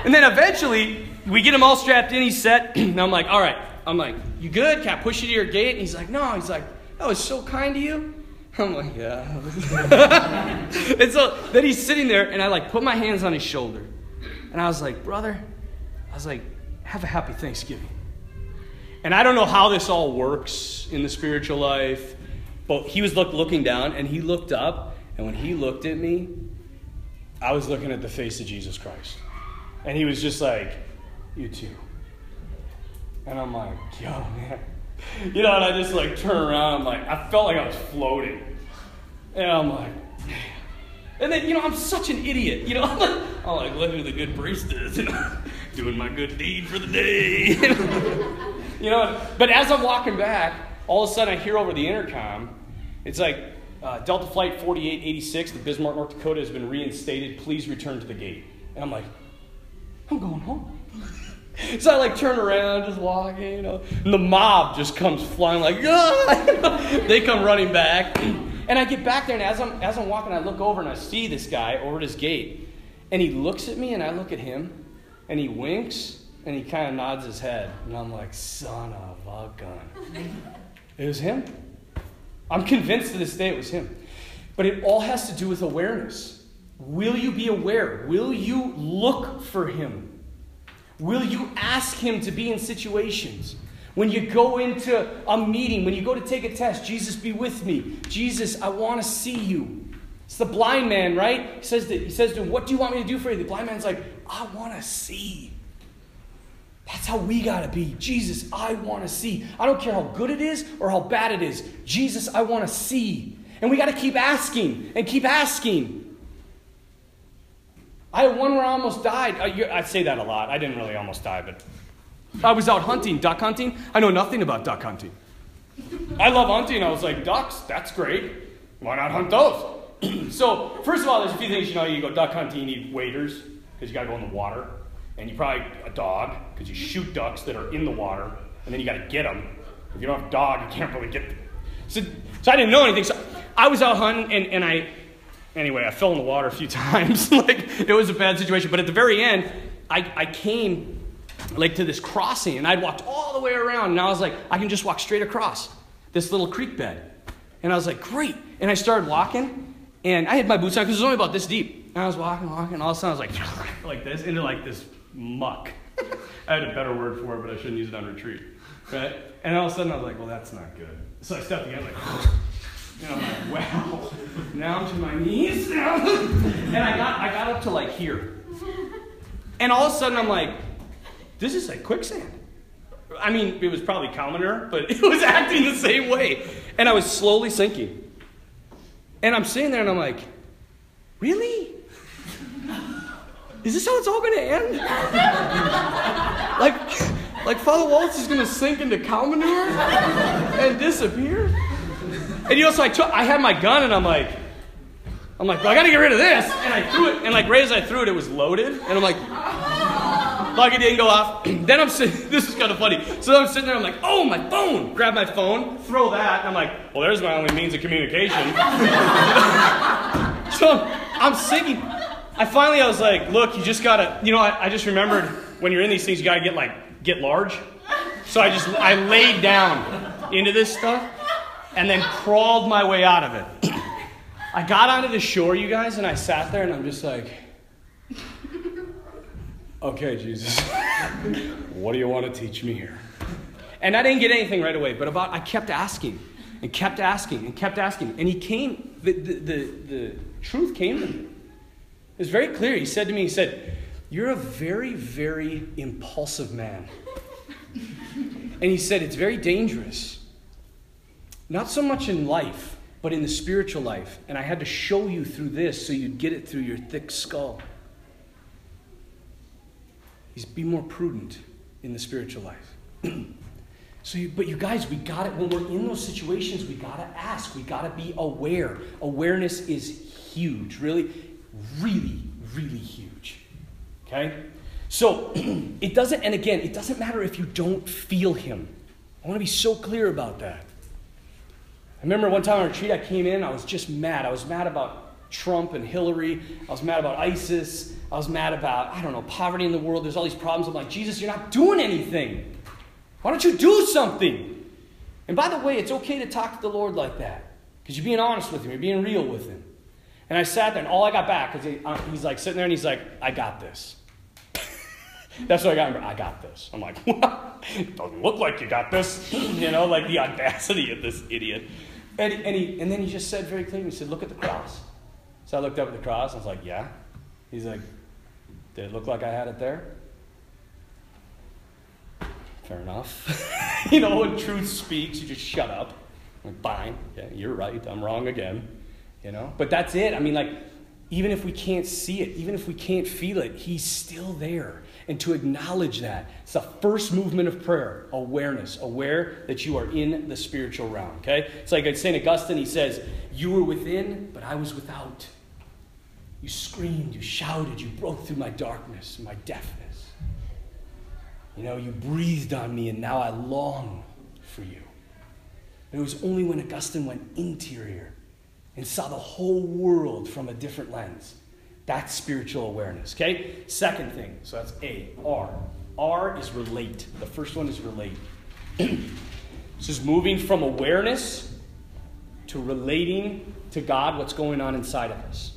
and then eventually, we get him all strapped in, he's set, and I'm like, all right. I'm like, you good? Can I push you to your gate? And he's like, no. He's like, that was so kind to you. I'm like, yeah. And so then he's sitting there, and I like put my hands on his shoulder. And I was like, brother, have a happy Thanksgiving. And I don't know how this all works in the spiritual life, but he was looking down, and he looked up, and when he looked at me, I was looking at the face of Jesus Christ. And he was just like, you too. And I'm like, yo, man. You know, and I just like turn around, I'm like, I felt like I was floating. And I'm like, man. And then, you know, I'm such an idiot, you know. I'm like, look who the good priest is, you know, doing my good deed for the day. You know, but as I'm walking back, all of a sudden I hear over the intercom, it's like, Delta Flight 4886 to Bismarck, North Dakota has been reinstated. Please return to the gate. And I'm like, I'm going home. So I like turn around, just walking, you know, and the mob just comes flying like, ah! They come running back. And I get back there, and as I'm walking, I look over and I see this guy over at his gate. And he looks at me, and I look at him, and he winks, and he kind of nods his head. And I'm like, son of a gun. It was him. I'm convinced to this day it was him. But it all has to do with awareness. Will you be aware? Will you look for him? Will you ask him to be in situations? When you go into a meeting, when you go to take a test, Jesus, be with me. Jesus, I want to see you. It's the blind man, right? He says to him, what do you want me to do for you? The blind man's like, I want to see. That's how we got to be. Jesus, I want to see. I don't care how good it is or how bad it is. Jesus, I want to see. And we got to keep asking and keep asking. I had one where I almost died. I say that a lot. I didn't really almost die, but I was out hunting, duck hunting. I know nothing about duck hunting. I love hunting. I was like, ducks, that's great. Why not hunt those? So, first of all, there's a few things you know. You go duck hunting, you need waders, because you got to go in the water. And you probably, a dog, because you shoot ducks that are in the water, and then you got to get them. If you don't have a dog, you can't really get them. So I didn't know anything. So I was out hunting, Anyway, I fell in the water a few times. Like, it was a bad situation. But at the very end, I came like to this crossing, and I'd walked all the way around, and I was like, I can just walk straight across this little creek bed. And I was like, great. And I started walking, and I had my boots on because it was only about this deep. And I was walking, and all of a sudden I was like this, into like this muck. I had a better word for it, but I shouldn't use it on retreat. Right? And all of a sudden I was like, well, that's not good. So I stepped again, like... And I'm like, wow, now to my knees. Now. And I got up to like here. And all of a sudden I'm like, this is like quicksand. I mean, it was probably commoner, but it was acting the same way. And I was slowly sinking. And I'm sitting there and I'm like, really? Is this how it's all going to end? like Father Waltz is going to sink into cow manure and disappear? And you know, so I had my gun, and I'm like, well, I gotta get rid of this. And I threw it, and like right as I threw it, it was loaded. And I'm like it didn't go off. Then I'm sitting, this is kind of funny. So I'm sitting there, I'm like, oh, my phone. Grab my phone, throw that. And I'm like, well, there's my only means of communication. So I'm singing. I was like, look, you just gotta, you know, I just remembered when you're in these things, you gotta get large. So I laid down into this stuff. And then crawled my way out of it. I got onto the shore, you guys, and I sat there, and I'm just like, okay, Jesus, what do you want to teach me here? And I didn't get anything right away, but I kept asking, and kept asking, and kept asking. And he came the truth came to me. It was very clear. He said to me, he said, "You're a very, very impulsive man." And he said, "It's very dangerous. Not so much in life, but in the spiritual life. And I had to show you through this so you'd get it through your thick skull." He's, "Be more prudent in the spiritual life." But you guys, we got it. When we're in those situations, we got to ask. We got to be aware. Awareness is huge, really, really, really huge. Okay? So it doesn't, and again, it doesn't matter if you don't feel him. I want to be so clear about that. I remember one time on retreat, I came in, I was just mad. I was mad about Trump and Hillary. I was mad about ISIS. I was mad about, I don't know, poverty in the world. There's all these problems. I'm like, "Jesus, you're not doing anything. Why don't you do something?" And by the way, it's okay to talk to the Lord like that, because you're being honest with him. You're being real with him. And I sat there, and all I got back is he's like sitting there, and he's like, "I got this." That's what I got. "I got this." I'm like, "What? It doesn't look like you got this." You know, like the audacity of this idiot. And then he just said very clearly, he said, "Look at the cross." So I looked up at the cross, and I was like, "Yeah." He's like, "Did it look like I had it there?" Fair enough. You know, when truth speaks, you just shut up. I'm like, "Fine, yeah, you're right, I'm wrong again." You know, but that's it. I mean, like, even if we can't see it, even if we can't feel it, he's still there. And to acknowledge that, it's the first movement of prayer, awareness, aware that you are in the spiritual realm, okay? It's like St. Augustine, he says, "You were within, but I was without. You screamed, you shouted, you broke through my darkness and my deafness. You know, you breathed on me, and now I long for you." And it was only when Augustine went interior and saw the whole world from a different lens. That's spiritual awareness, okay? Second thing, so that's A, R. R is relate. The first one is relate. This is moving from awareness to relating to God, what's going on inside of us.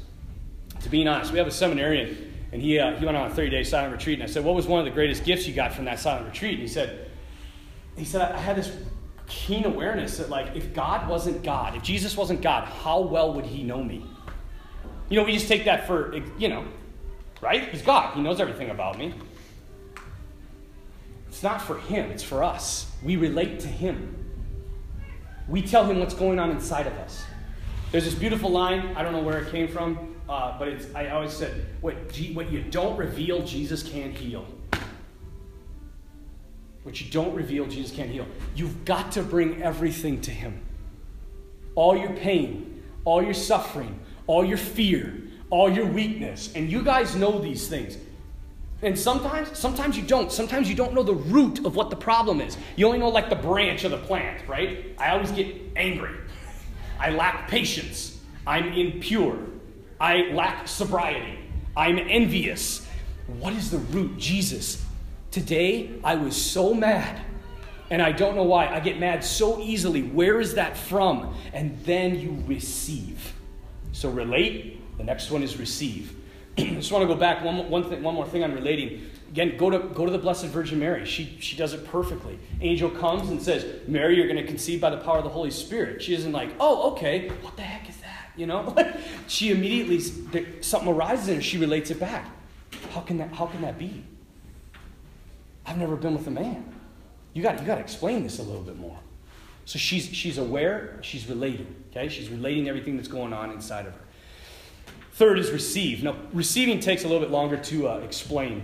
To be honest, we have a seminarian, and he went on a 30-day silent retreat, and I said, "What was one of the greatest gifts you got from that silent retreat?" And he said, "I had this keen awareness that, like, if God wasn't God, if Jesus wasn't God, how well would he know me?" You know, we just take that for, you know, right? He's God. He knows everything about me. It's not for him. It's for us. We relate to him. We tell him what's going on inside of us. There's this beautiful line. I don't know where it came from, but it's, I always said, what you don't reveal, Jesus can't heal. What you don't reveal, Jesus can't heal. You've got to bring everything to him. All your pain, all your suffering, all your fear, all your weakness. And you guys know these things. And sometimes you don't. Sometimes you don't know the root of what the problem is. You only know like the branch of the plant, right? I always get angry. I lack patience. I'm impure. I lack sobriety. I'm envious. What is the root? Jesus. Today, I was so mad. And I don't know why. I get mad so easily. Where is that from? And then you receive. So relate. The next one is receive. I just want to go back one more thing on relating. Again, go to the Blessed Virgin Mary. She does it perfectly. Angel comes and says, "Mary, you're going to conceive by the power of the Holy Spirit." She isn't like, "Oh, okay, what the heck is that?" You know, she immediately, something arises in her. She relates it back. How can that be? I've never been with a man. You got to explain this a little bit more. So she's aware, she's relating, okay? She's relating everything that's going on inside of her. Third is receive. Now, receiving takes a little bit longer to explain,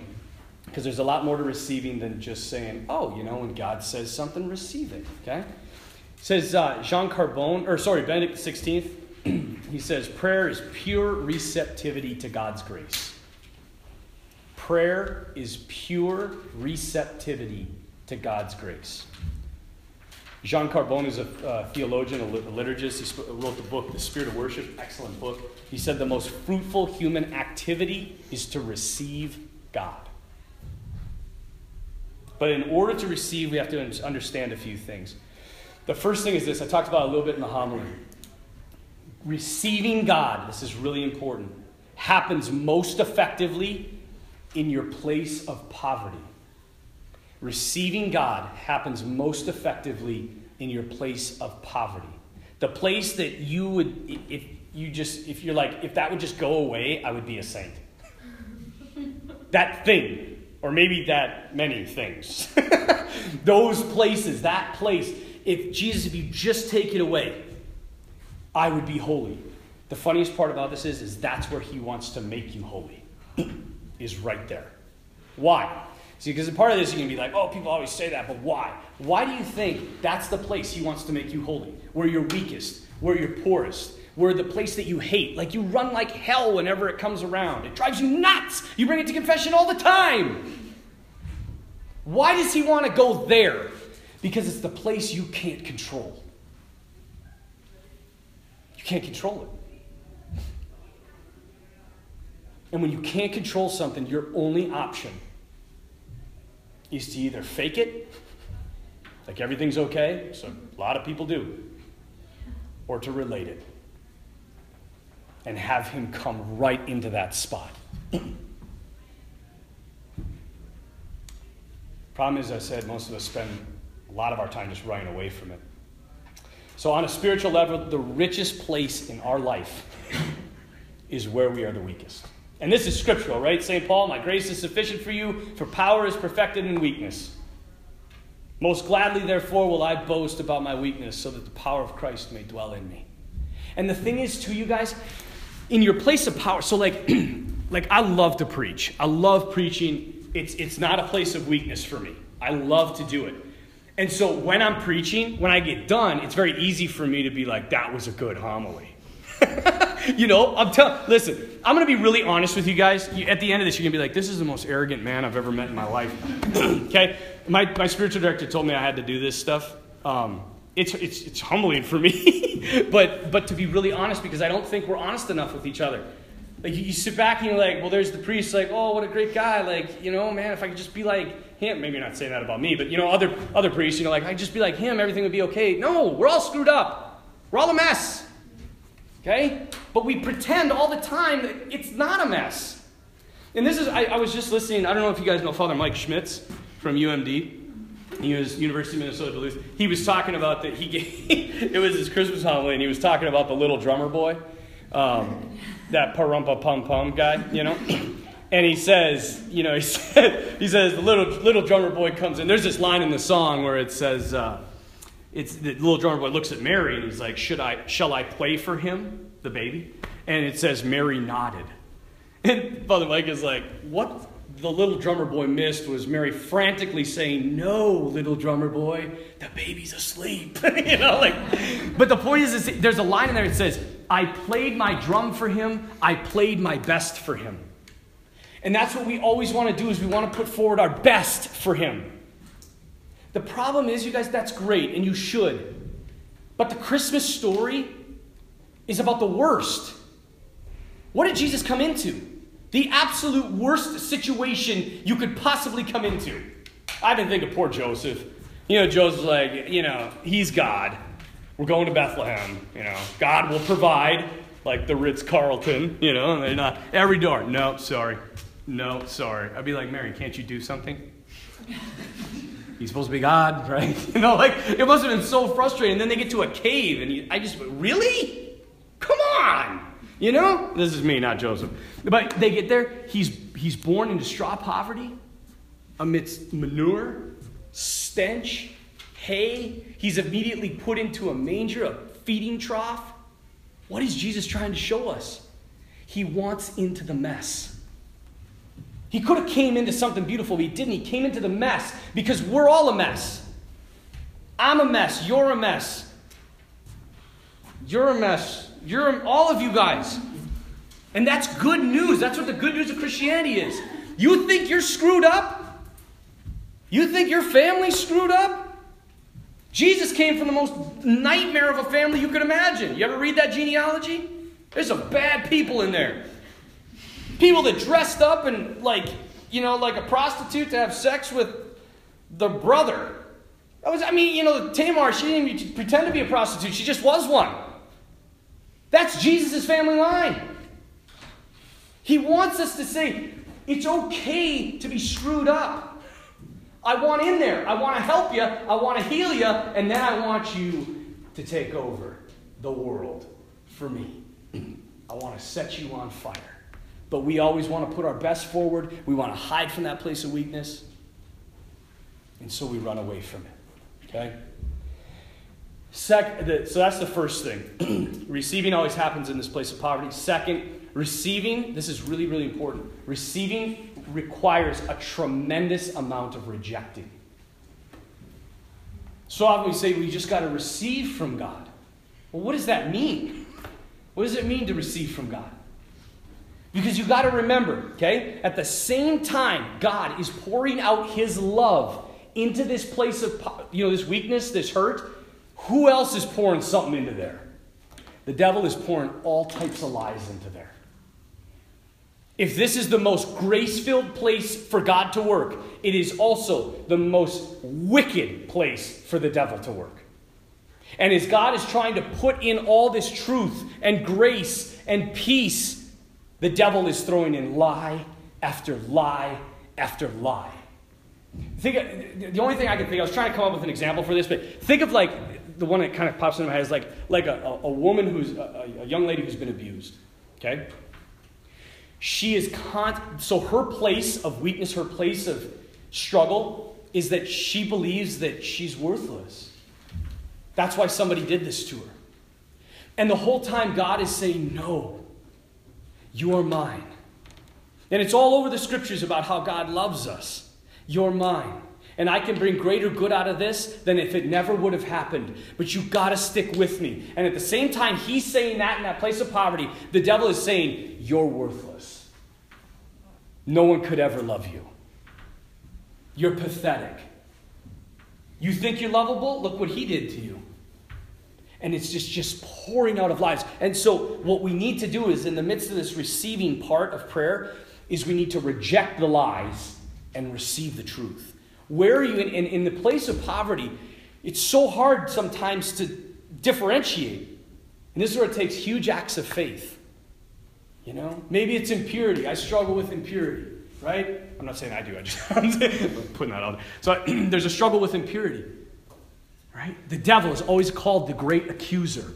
because there's a lot more to receiving than just saying, "Oh, you know, when God says something, receive it," okay? It says Jean Carbone, Benedict XVI, he says, "Prayer is pure receptivity to God's grace." Prayer is pure receptivity to God's grace. Jean Carbone is a theologian, a liturgist. He wrote the book, The Spirit of Worship, excellent book. He said the most fruitful human activity is to receive God. But in order to receive, we have to understand a few things. The first thing is this. I talked about it a little bit in the homily. Receiving God, this is really important, happens most effectively in your place of poverty. Receiving God happens most effectively in your place of poverty. The place that you would, if you just, if you're like, if that would just go away, I would be a saint. That thing, or maybe that many things. Those places, that place. If Jesus, if you just take it away, I would be holy. The funniest part about this is that's where he wants to make you holy, is right there. Why? See, because part of this you're going to be like, oh, people always say that, but why? Why do you think that's the place he wants to make you holy? Where you're weakest, where you're poorest, where the place that you hate. Like you run like hell whenever it comes around. It drives you nuts. You bring it to confession all the time. Why does he want to go there? Because it's the place you can't control. You can't control it. And when you can't control something, your only option is to either fake it, like everything's okay, so a lot of people do, or to relate it and have him come right into that spot. Problem is, I said, most of us spend a lot of our time just running away from it. So on a spiritual level, the richest place in our life is where we are the weakest. And this is scriptural, right? St. Paul, my grace is sufficient for you, for power is perfected in weakness. Most gladly, therefore, will I boast about my weakness so that the power of Christ may dwell in me. And the thing is, too, you guys, in your place of power, so like, like I love to preach. I love preaching. It's not a place of weakness for me. I love to do it. And so when I'm preaching, when I get done, it's very easy for me to be like, that was a good homily. You know, listen, I'm going to be really honest with you guys. At the end of this, you're going to be like, this is the most arrogant man I've ever met in my life. Okay? My spiritual director told me I had to do this stuff. It's humbling for me. but to be really honest, because I don't think we're honest enough with each other. Like, you sit back and you're like, well, there's the priest, like, oh, what a great guy. Like, you know, man, if I could just be like him. Maybe you're not saying that about me, but, you know, other priests, you know, like, I'd just be like him, everything would be okay. No, we're all screwed up. We're all a mess. Okay? But we pretend all the time that it's not a mess. And this is, I was just listening, I don't know if you guys know Father Mike Schmitz from UMD. He was University of Minnesota Duluth. He was talking about that it was his Christmas homily, and he was talking about the little drummer boy, that parumpa pum pum guy, you know? And he says, you know, he says the little drummer boy comes in. There's this line in the song where it says, it's the little drummer boy looks at Mary and he's like, shall I play for him, the baby? And it says Mary nodded. And Father Mike is like, what the little drummer boy missed was Mary frantically saying, no, little drummer boy, the baby's asleep. You know, like, but the point is there's a line in there that says, I played my drum for him, I played my best for him. And that's what we always want to do, is we want to put forward our best for him. The problem is, you guys, that's great, and you should. But the Christmas story is about the worst. What did Jesus come into? The absolute worst situation you could possibly come into. I've been thinking of poor Joseph. You know, Joseph's like, you know, he's God. We're going to Bethlehem, you know. God will provide, like the Ritz-Carlton, you know. They're not, every door, no, sorry. No, sorry. I'd be like, Mary, can't you do something? He's supposed to be God, right? You know, like, it must have been so frustrating. And then they get to a cave, and really? Come on! You know? This is me, not Joseph. But they get there. He's born into straw poverty, amidst manure, stench, hay. He's immediately put into a manger, a feeding trough. What is Jesus trying to show us? He wants into the mess. He could have came into something beautiful, but he didn't. He came into the mess, because we're all a mess. I'm a mess. You're a mess. You're a mess. All of you guys. And that's good news. That's what the good news of Christianity is. You think you're screwed up? You think your family's screwed up? Jesus came from the most nightmare of a family you could imagine. You ever read that genealogy? There's some bad people in there. People that dressed up and, like, you know, like a prostitute to have sex with the brother. Tamar, she didn't even pretend to be a prostitute. She just was one. That's Jesus' family line. He wants us to say, it's okay to be screwed up. I want in there. I want to help you. I want to heal you. And then I want you to take over the world for me. I want to set you on fire. But we always want to put our best forward. We want to hide from that place of weakness. And so we run away from it. Okay? So that's the first thing. Receiving always happens in this place of poverty. Second, receiving, this is really, really important. Receiving requires a tremendous amount of rejecting. So often we say we just got to receive from God. Well, what does that mean? What does it mean to receive from God? Because you've got to remember, okay, at the same time, God is pouring out his love into this place of, this weakness, this hurt. Who else is pouring something into there? The devil is pouring all types of lies into there. If this is the most grace-filled place for God to work, it is also the most wicked place for the devil to work. And as God is trying to put in all this truth and grace and peace, the devil is throwing in lie after lie after lie. The only thing I can think of, I was trying to come up with an example for this, but think of like the one that kind of pops into my head is like a woman who's a young lady who's been abused. Okay? She is so her place of weakness, her place of struggle is that she believes that she's worthless. That's why somebody did this to her. And the whole time God is saying, no, you're mine. And it's all over the scriptures about how God loves us. You're mine. And I can bring greater good out of this than if it never would have happened. But you've got to stick with me. And at the same time he's saying that in that place of poverty, the devil is saying, you're worthless. No one could ever love you. You're pathetic. You think you're lovable? Look what he did to you. And it's just pouring out of lies. And so what we need to do is in the midst of this receiving part of prayer is we need to reject the lies and receive the truth. Where are you in the place of poverty? It's so hard sometimes to differentiate. And this is where it takes huge acts of faith. You know, maybe it's impurity. I struggle with impurity, right? I'm not saying I do. I'm putting that out there. So there's a struggle with impurity, right? The devil is always called the great accuser.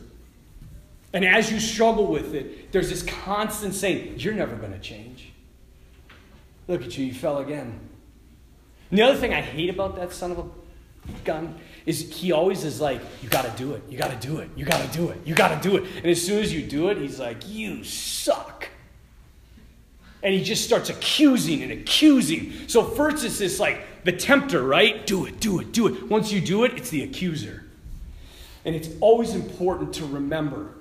And as you struggle with it, there's this constant saying, you're never going to change. Look at you, you fell again. And the other thing I hate about that son of a gun is he always is like, you got to do it. You got to do it. You got to do it. You got to do it. And as soon as you do it, he's like, you suck. And he just starts accusing and accusing. So first it's this like the tempter, right? Do it, do it, do it. Once you do it, it's the accuser. And it's always important to remember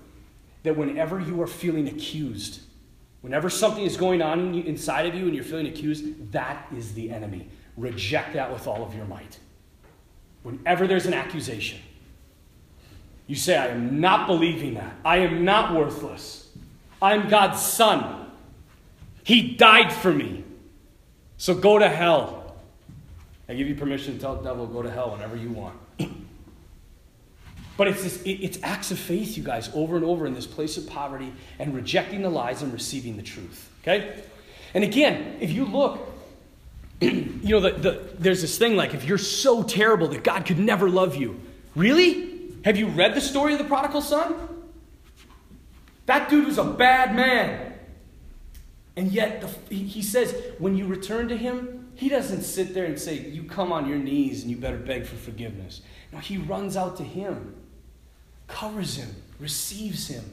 that whenever you are feeling accused, whenever something is going on inside of you and you're feeling accused, that is the enemy. Reject that with all of your might. Whenever there's an accusation, you say, I am not believing that. I am not worthless. I am God's son. He died for me. So go to hell. I give you permission to tell the devil, go to hell whenever you want. But it's acts of faith, you guys, over and over in this place of poverty and rejecting the lies and receiving the truth. Okay? And again, if you look, there's this thing like if you're so terrible that God could never love you. Really? Have you read the story of the prodigal son? That dude was a bad man. And yet, he says, when you return to him, he doesn't sit there and say, you come on your knees and you better beg for forgiveness. No, he runs out to him, covers him, receives him.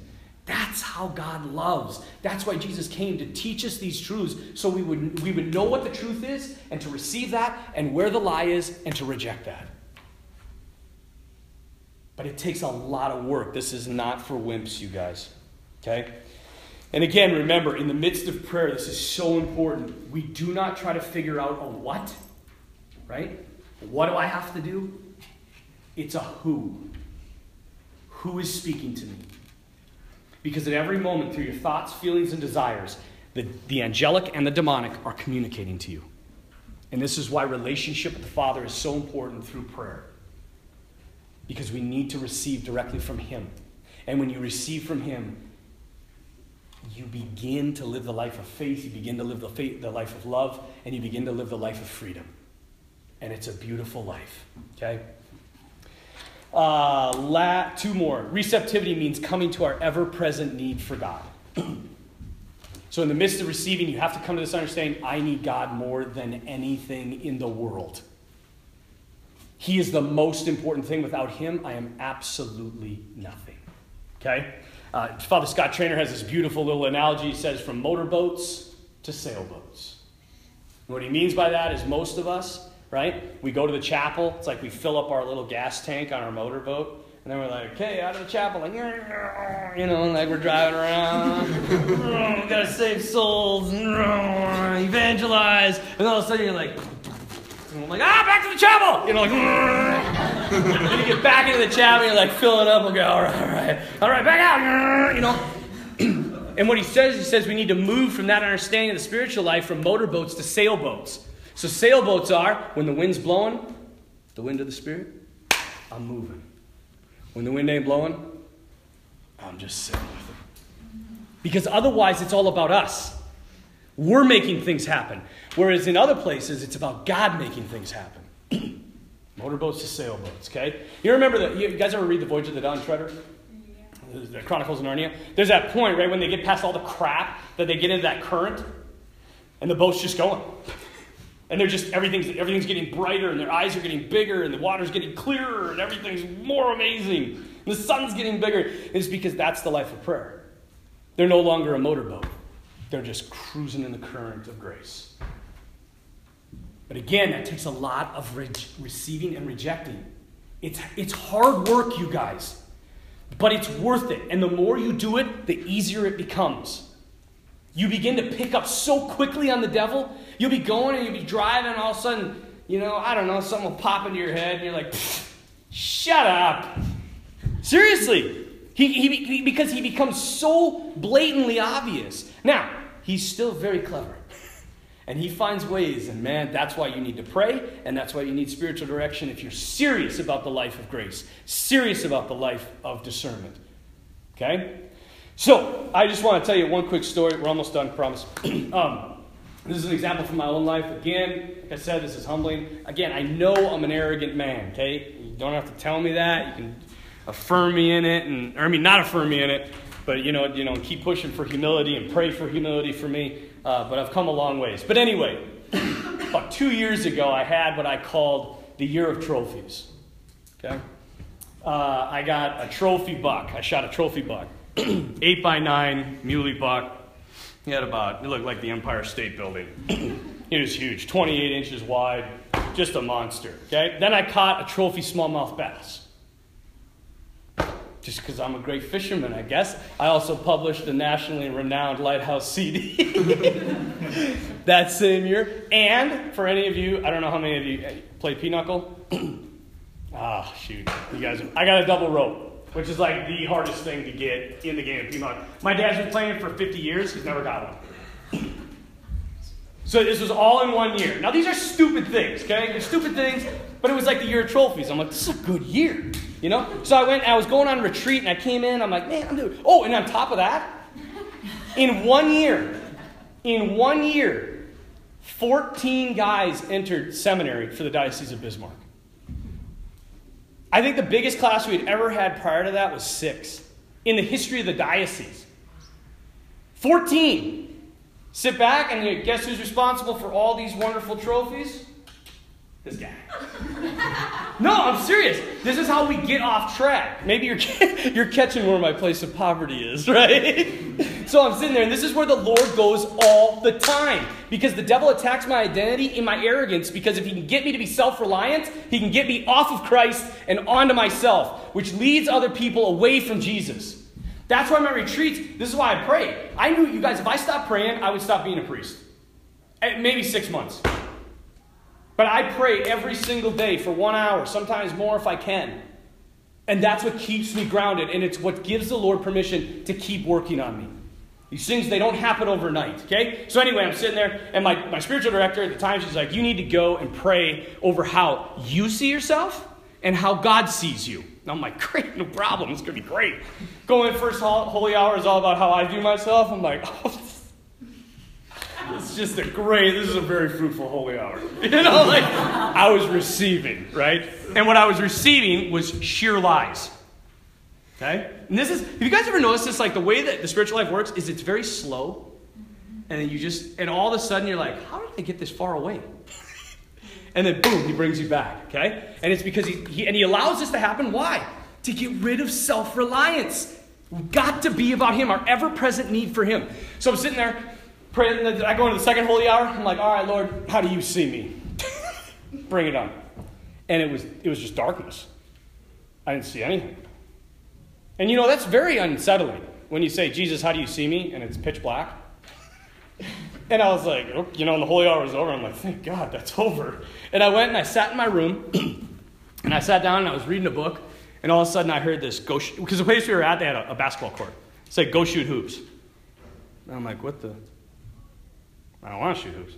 That's how God loves. That's why Jesus came to teach us these truths so we would know what the truth is and to receive that and where the lie is and to reject that. But it takes a lot of work. This is not for wimps, you guys. Okay? And again, remember, in the midst of prayer, this is so important. We do not try to figure out a what, right? What do I have to do? It's a who. Who is speaking to me? Because at every moment, through your thoughts, feelings, and desires, the angelic and the demonic are communicating to you. And this is why relationship with the Father is so important through prayer. Because we need to receive directly from him. And when you receive from him, you begin to live the life of faith, you begin to live the life of love, and you begin to live the life of freedom. And it's a beautiful life, okay? Two more. Receptivity means coming to our ever-present need for God. So in the midst of receiving, you have to come to this understanding, I need God more than anything in the world. He is the most important thing. Without him, I am absolutely nothing. Okay? Father Scott Traynor has this beautiful little analogy. He says, from motorboats to sailboats. And what he means by that is most of us, right? We go to the chapel. It's like we fill up our little gas tank on our motorboat. And then we're like, okay, out of the chapel. Like, you know, like we're driving around. We got to save souls. Evangelize. And all of a sudden you're like, and I'm like, back to the chapel. You know, like, and you get back into the chapel. You're like filling up. Okay, all right, back out. You know. And what he says we need to move from that understanding of the spiritual life from motorboats to sailboats. So sailboats are, when the wind's blowing, the wind of the Spirit, I'm moving. When the wind ain't blowing, I'm just sitting with it. Because otherwise, it's all about us. We're making things happen. Whereas in other places, it's about God making things happen. Motorboats to sailboats, okay? You guys ever read The Voyage of the Dawn Treader? Yeah. The Chronicles of Narnia? There's that point, right, when they get past all the crap, that they get into that current, and the boat's just going. And they're just, everything's getting brighter, and their eyes are getting bigger, and the water's getting clearer, and everything's more amazing. And the sun's getting bigger. And it's because that's the life of prayer. They're no longer a motorboat. They're just cruising in the current of grace. But again, that takes a lot of receiving and rejecting. It's hard work, you guys. But it's worth it. And the more you do it, the easier it becomes. You begin to pick up so quickly on the devil. You'll be going and you'll be driving and all of a sudden, you know, I don't know, something will pop into your head and you're like, shut up. Seriously. Because he becomes so blatantly obvious. Now, he's still very clever. And he finds ways. And man, that's why you need to pray. And that's why you need spiritual direction if you're serious about the life of grace. Serious about the life of discernment. Okay? So, I just want to tell you one quick story. We're almost done, promise. This is an example from my own life. Again, like I said, this is humbling. Again, I know I'm an arrogant man, okay? You don't have to tell me that. You can affirm me in it, not affirm me in it, but, you know, keep pushing for humility and pray for humility for me. But I've come a long ways. But anyway, about 2 years ago, I had what I called the year of trophies, okay? I got a trophy buck. I shot a trophy buck. 8x9 muley buck. He had it looked like the Empire State Building. He was huge, 28 inches wide, just a monster. Okay. Then I caught a trophy smallmouth bass. Just because I'm a great fisherman, I guess. I also published a nationally renowned Lighthouse CD that same year. And for any of you, I don't know how many of you play pinochle. Shoot, you guys. I got a double rope, which is like the hardest thing to get in the game of pinochle. My dad's been playing it for 50 years. He's never got one. So this was all in 1 year. Now, these are stupid things, okay? They're stupid things, but it was like the year of trophies. I'm like, this is a good year, you know? So I went, I was going on retreat, and I came in. I'm like, man, I'm doing... Oh, and on top of that, in one year, 14 guys entered seminary for the Diocese of Bismarck. I think the biggest class we had ever had prior to that was 6 in the history of the diocese. 14. Sit back and guess who's responsible for all these wonderful trophies? This guy. No, I'm serious. This is how we get off track. Maybe you're catching where my place of poverty is, right? So I'm sitting there, and this is where the Lord goes all the time. Because the devil attacks my identity in my arrogance. Because if he can get me to be self-reliant, he can get me off of Christ and onto myself, which leads other people away from Jesus. That's why my retreats, this is why I pray. I knew, you guys, if I stopped praying, I would stop being a priest. Maybe 6 months. But I pray every single day for 1 hour, sometimes more if I can. And that's what keeps me grounded. And it's what gives the Lord permission to keep working on me. These things, they don't happen overnight, okay? So anyway, I'm sitting there, and my spiritual director at the time, she's like, you need to go and pray over how you see yourself and how God sees you. And I'm like, great, no problem. It's going to be great. Going first holy hour is all about how I view myself. I'm like, oh. It's just a great, this is a very fruitful holy hour. You know, like, I was receiving, right? And what I was receiving was sheer lies. Okay? And this is, have you guys ever noticed this? Like, the way that the spiritual life works is it's very slow. And then you just, and all of a sudden you're like, how did I get this far away? And then boom, he brings you back, okay? And it's because he allows this to happen. Why? To get rid of self-reliance. We've got to be about him, our ever-present need for him. So I'm sitting there, praying. I go into the second holy hour. I'm like, all right, Lord, how do you see me? Bring it on. And it was just darkness. I didn't see anything. And you know, that's very unsettling when you say, Jesus, how do you see me? And it's pitch black. And I was like, oh, you know, and the holy hour was over. I'm like, thank God that's over. And I went and I sat in my room and I sat down and I was reading a book. And all of a sudden I heard this, go shoot, because the place we were at, they had a basketball court. It said, go shoot hoops. And I'm like, what the? I don't want to shoot hoops.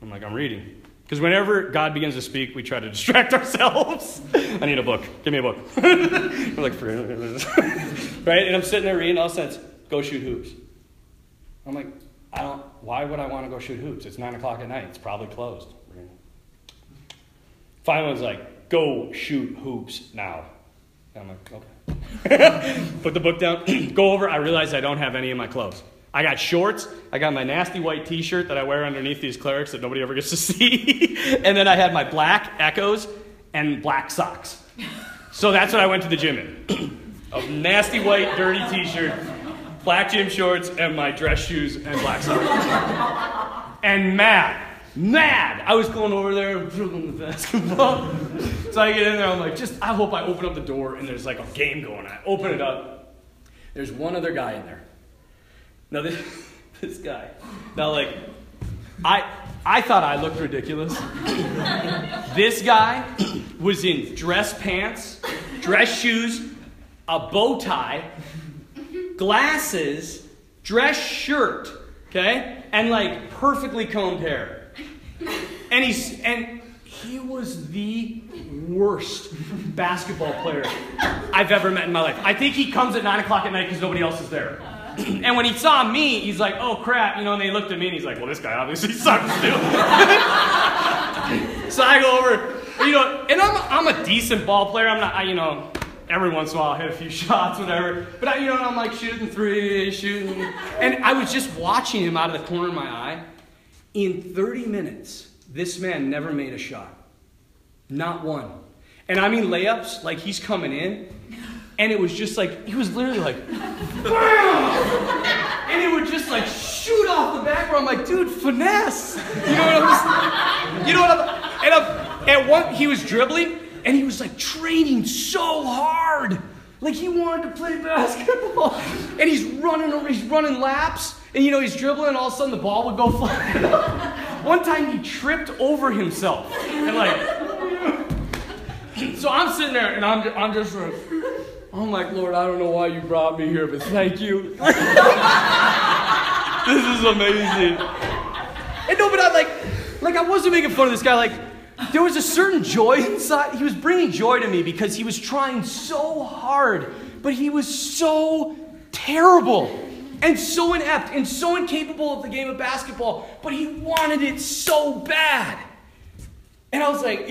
I'm like, I'm reading. Because whenever God begins to speak, we try to distract ourselves. I need a book. Give me a book. I'm like, right? And I'm sitting there reading, all of a sudden, go shoot hoops. I'm like, why would I want to go shoot hoops? It's 9:00 at night. It's probably closed. Finally, I was like, go shoot hoops now. And I'm like, okay. Put the book down. Go over. I realized I don't have any of my clothes. I got shorts. I got my nasty white t-shirt that I wear underneath these clerics that nobody ever gets to see. And then I had my black Echoes and black socks. So that's what I went to the gym in. A nasty white, dirty t-shirt, black gym shorts, and my dress shoes and black socks. And mad. I was going over there with basketball. So I get in there, I'm like, I hope I open up the door and there's like a game going on. I open it up. There's one other guy in there. Now this guy. Now like, I thought I looked ridiculous. This guy was in dress pants, dress shoes, a bow tie, glasses, dress shirt, okay? And like perfectly combed hair. And he was the worst basketball player I've ever met in my life. I think he comes at 9:00 at night because nobody else is there. And when he saw me, he's like, oh crap, you know, and they looked at me and he's like, well, this guy obviously sucks too. So I go over, you know, and I'm a decent ball player. I'm not, every once in a while, I hit a few shots, whatever. But, I'm like shooting threes, shooting. And I was just watching him out of the corner of my eye. In 30 minutes, this man never made a shot. Not one. And I mean layups, like he's coming in. And it was just like, he was literally like, bam! And it would just like shoot off the back where I'm like, dude, finesse. He was dribbling. And he was like training so hard. Like he wanted to play basketball. And he's running laps. And he's dribbling and all of a sudden the ball would go flying. One time he tripped over himself. And so I'm sitting there and I'm like, Lord, I don't know why you brought me here, but thank you. This is amazing. And no, but I wasn't making fun of this guy. Like, there was a certain joy inside. He was bringing joy to me because he was trying so hard, but he was so terrible and so inept and so incapable of the game of basketball, but he wanted it so bad. And I was like,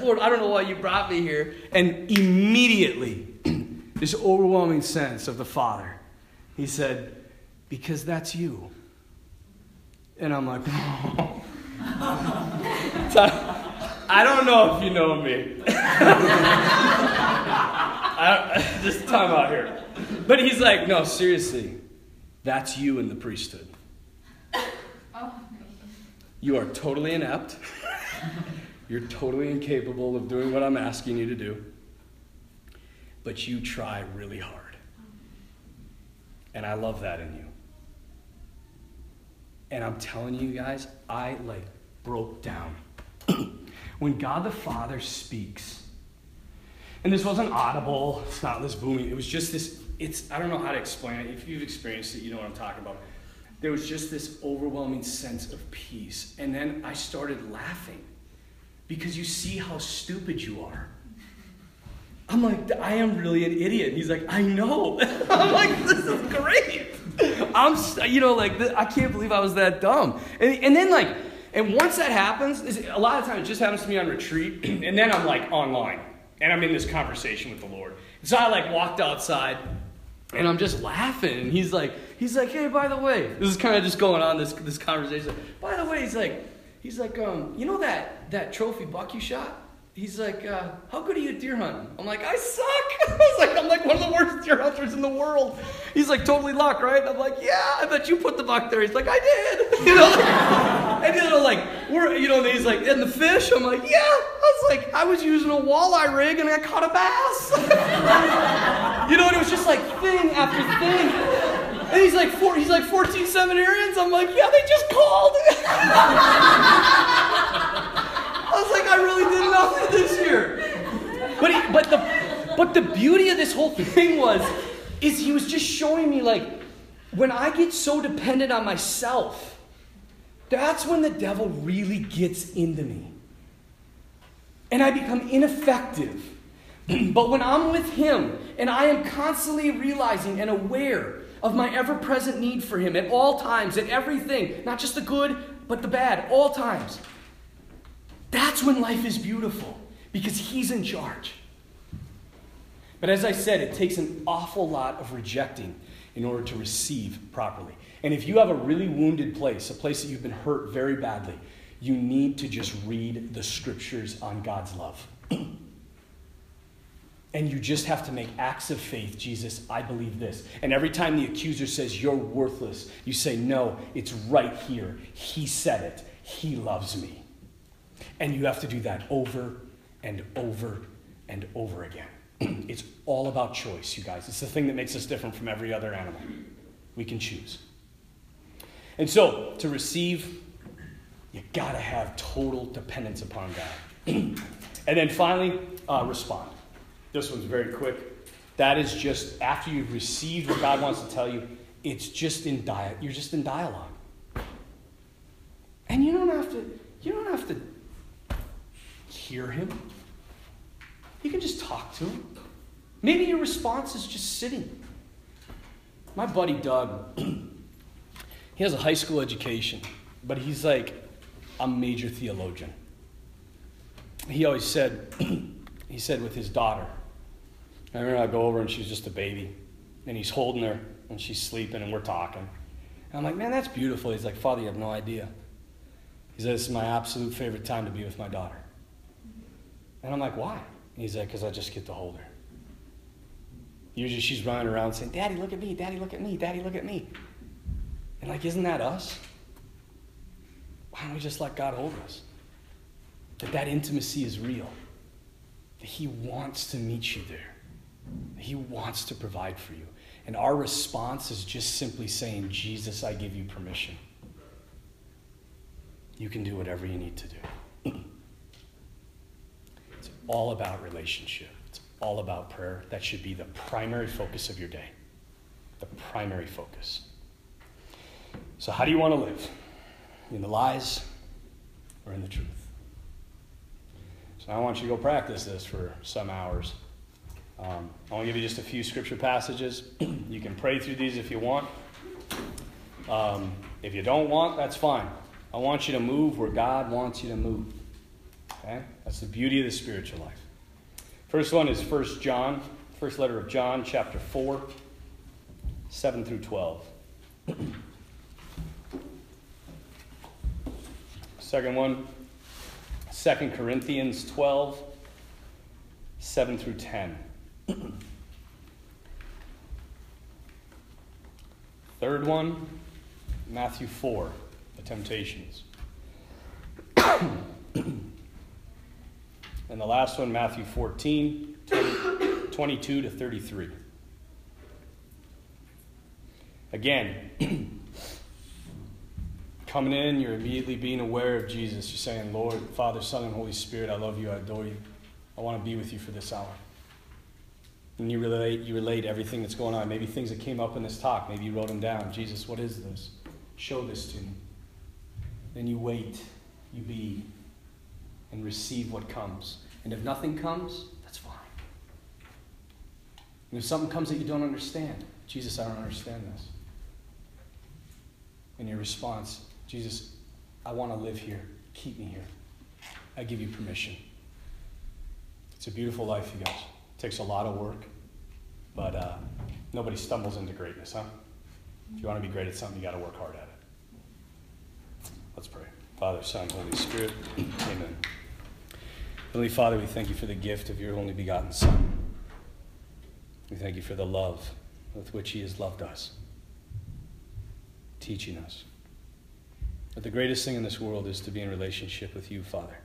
Lord, I don't know why you brought me here. And immediately, this overwhelming sense of the Father, he said, because that's you. And I'm like, oh. I don't know if you know me. This time out here. But he's like, no, seriously, that's you in the priesthood. You are totally inept. You're totally incapable of doing what I'm asking you to do. But you try really hard. And I love that in you. And I'm telling you guys, I broke down. When God the Father speaks, and this wasn't audible, it's not this booming, it was just this, I don't know how to explain it. If you've experienced it, you know what I'm talking about. There was just this overwhelming sense of peace. And then I started laughing because you see how stupid you are. I'm like, I am really an idiot. And he's like, I know. I'm like, this is great. I can't believe I was that dumb. And once that happens, a lot of times it just happens to me on retreat. And then I'm like online and I'm in this conversation with the Lord. And so I like walked outside and I'm just laughing. And he's like, hey, by the way, this is kind of just going on this conversation. By the way, he's like, you know that trophy buck you shot? He's like, how good are you at deer hunting? I'm like, I suck. I'm like one of the worst deer hunters in the world. He's like, totally luck, right? I'm like, yeah, I bet you put the buck there. He's like, I did. He's like, and the fish? I'm like, yeah. I was like, I was using a walleye rig and I caught a bass. And it was just like thing after thing. And he's like 14 seminarians. I'm like, yeah, they just called. I was like, I really did nothing this year. But the beauty of this whole thing is he was just showing me, like, when I get so dependent on myself, that's when the devil really gets into me. And I become ineffective. But when I'm with him and I am constantly realizing and aware of my ever-present need for him at all times, at everything, not just the good, but the bad, all times, that's when life is beautiful, because he's in charge. But as I said, it takes an awful lot of rejecting in order to receive properly. And if you have a really wounded place, a place that you've been hurt very badly, you need to just read the scriptures on God's love. And you just have to make acts of faith. Jesus, I believe this. And every time the accuser says, you're worthless, you say, no, it's right here. He said it. He loves me. And you have to do that over and over and over again. It's all about choice, you guys. It's the thing that makes us different from every other animal. We can choose. And so, to receive, you gotta have total dependence upon God. And then finally, respond. This one's very quick. That is just after you've received what God wants to tell you. It's just you're just in dialogue. And you don't have to hear him. You can just talk to him. Maybe your response is just sitting. My buddy Doug, he has a high school education, but he's like a major theologian. He always said, with his daughter, I remember I go over and she's just a baby, and he's holding her and she's sleeping and we're talking. And I'm like, man, that's beautiful. He's like, Father, you have no idea. He said, this is my absolute favorite time to be with my daughter. And I'm like, why? And he's like, because I just get to hold her. Usually she's running around saying, Daddy, look at me, Daddy, look at me, Daddy, look at me. And like, isn't that us? Why don't we just let God hold us? That intimacy is real. That he wants to meet you there. That he wants to provide for you. And our response is just simply saying, Jesus, I give you permission. You can do whatever you need to do. It's all about relationship. It's all about prayer. That should be the primary focus of your day. The primary focus. So how do you want to live? In the lies or in the truth? So I want you to go practice this for some hours. I want to give you just a few scripture passages. You can pray through these if you want. If you don't want, that's fine. I want you to move where God wants you to move. Okay? That's the beauty of the spiritual life. First one is 1 John, first letter of John, chapter 4, 7 through 12. Second one, 2 Corinthians 12, 7 through 10. Third one, Matthew 4. Temptations. And the last one, Matthew 14, 22 to 33. Again, coming in, you're immediately being aware of Jesus. You're saying, Lord, Father, Son, and Holy Spirit, I love you, I adore you. I want to be with you for this hour. And you relate everything that's going on. Maybe things that came up in this talk, maybe you wrote them down. Jesus, what is this? Show this to me. Then you wait, you be, and receive what comes. And if nothing comes, that's fine. And if something comes that you don't understand, Jesus, I don't understand this. And your response, Jesus, I want to live here. Keep me here. I give you permission. It's a beautiful life, you guys. It takes a lot of work, but nobody stumbles into greatness, huh? If you want to be great at something, you got to work hard at it. Let's pray. Father, Son, Holy Spirit. Amen. Heavenly Father, we thank you for the gift of your only begotten Son. We thank you for the love with which he has loved us, teaching us. But the greatest thing in this world is to be in relationship with you, Father.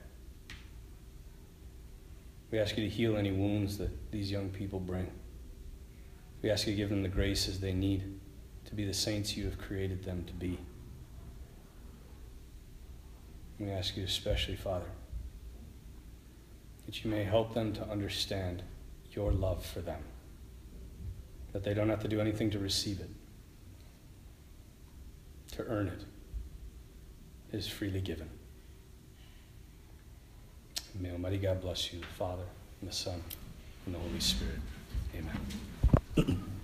We ask you to heal any wounds that these young people bring. We ask you to give them the graces they need to be the saints you have created them to be. We ask you especially, Father, that you may help them to understand your love for them, that they don't have to do anything to receive it, to earn it. It is freely given. May Almighty God bless you, the Father, and the Son, and the Holy Spirit. Amen.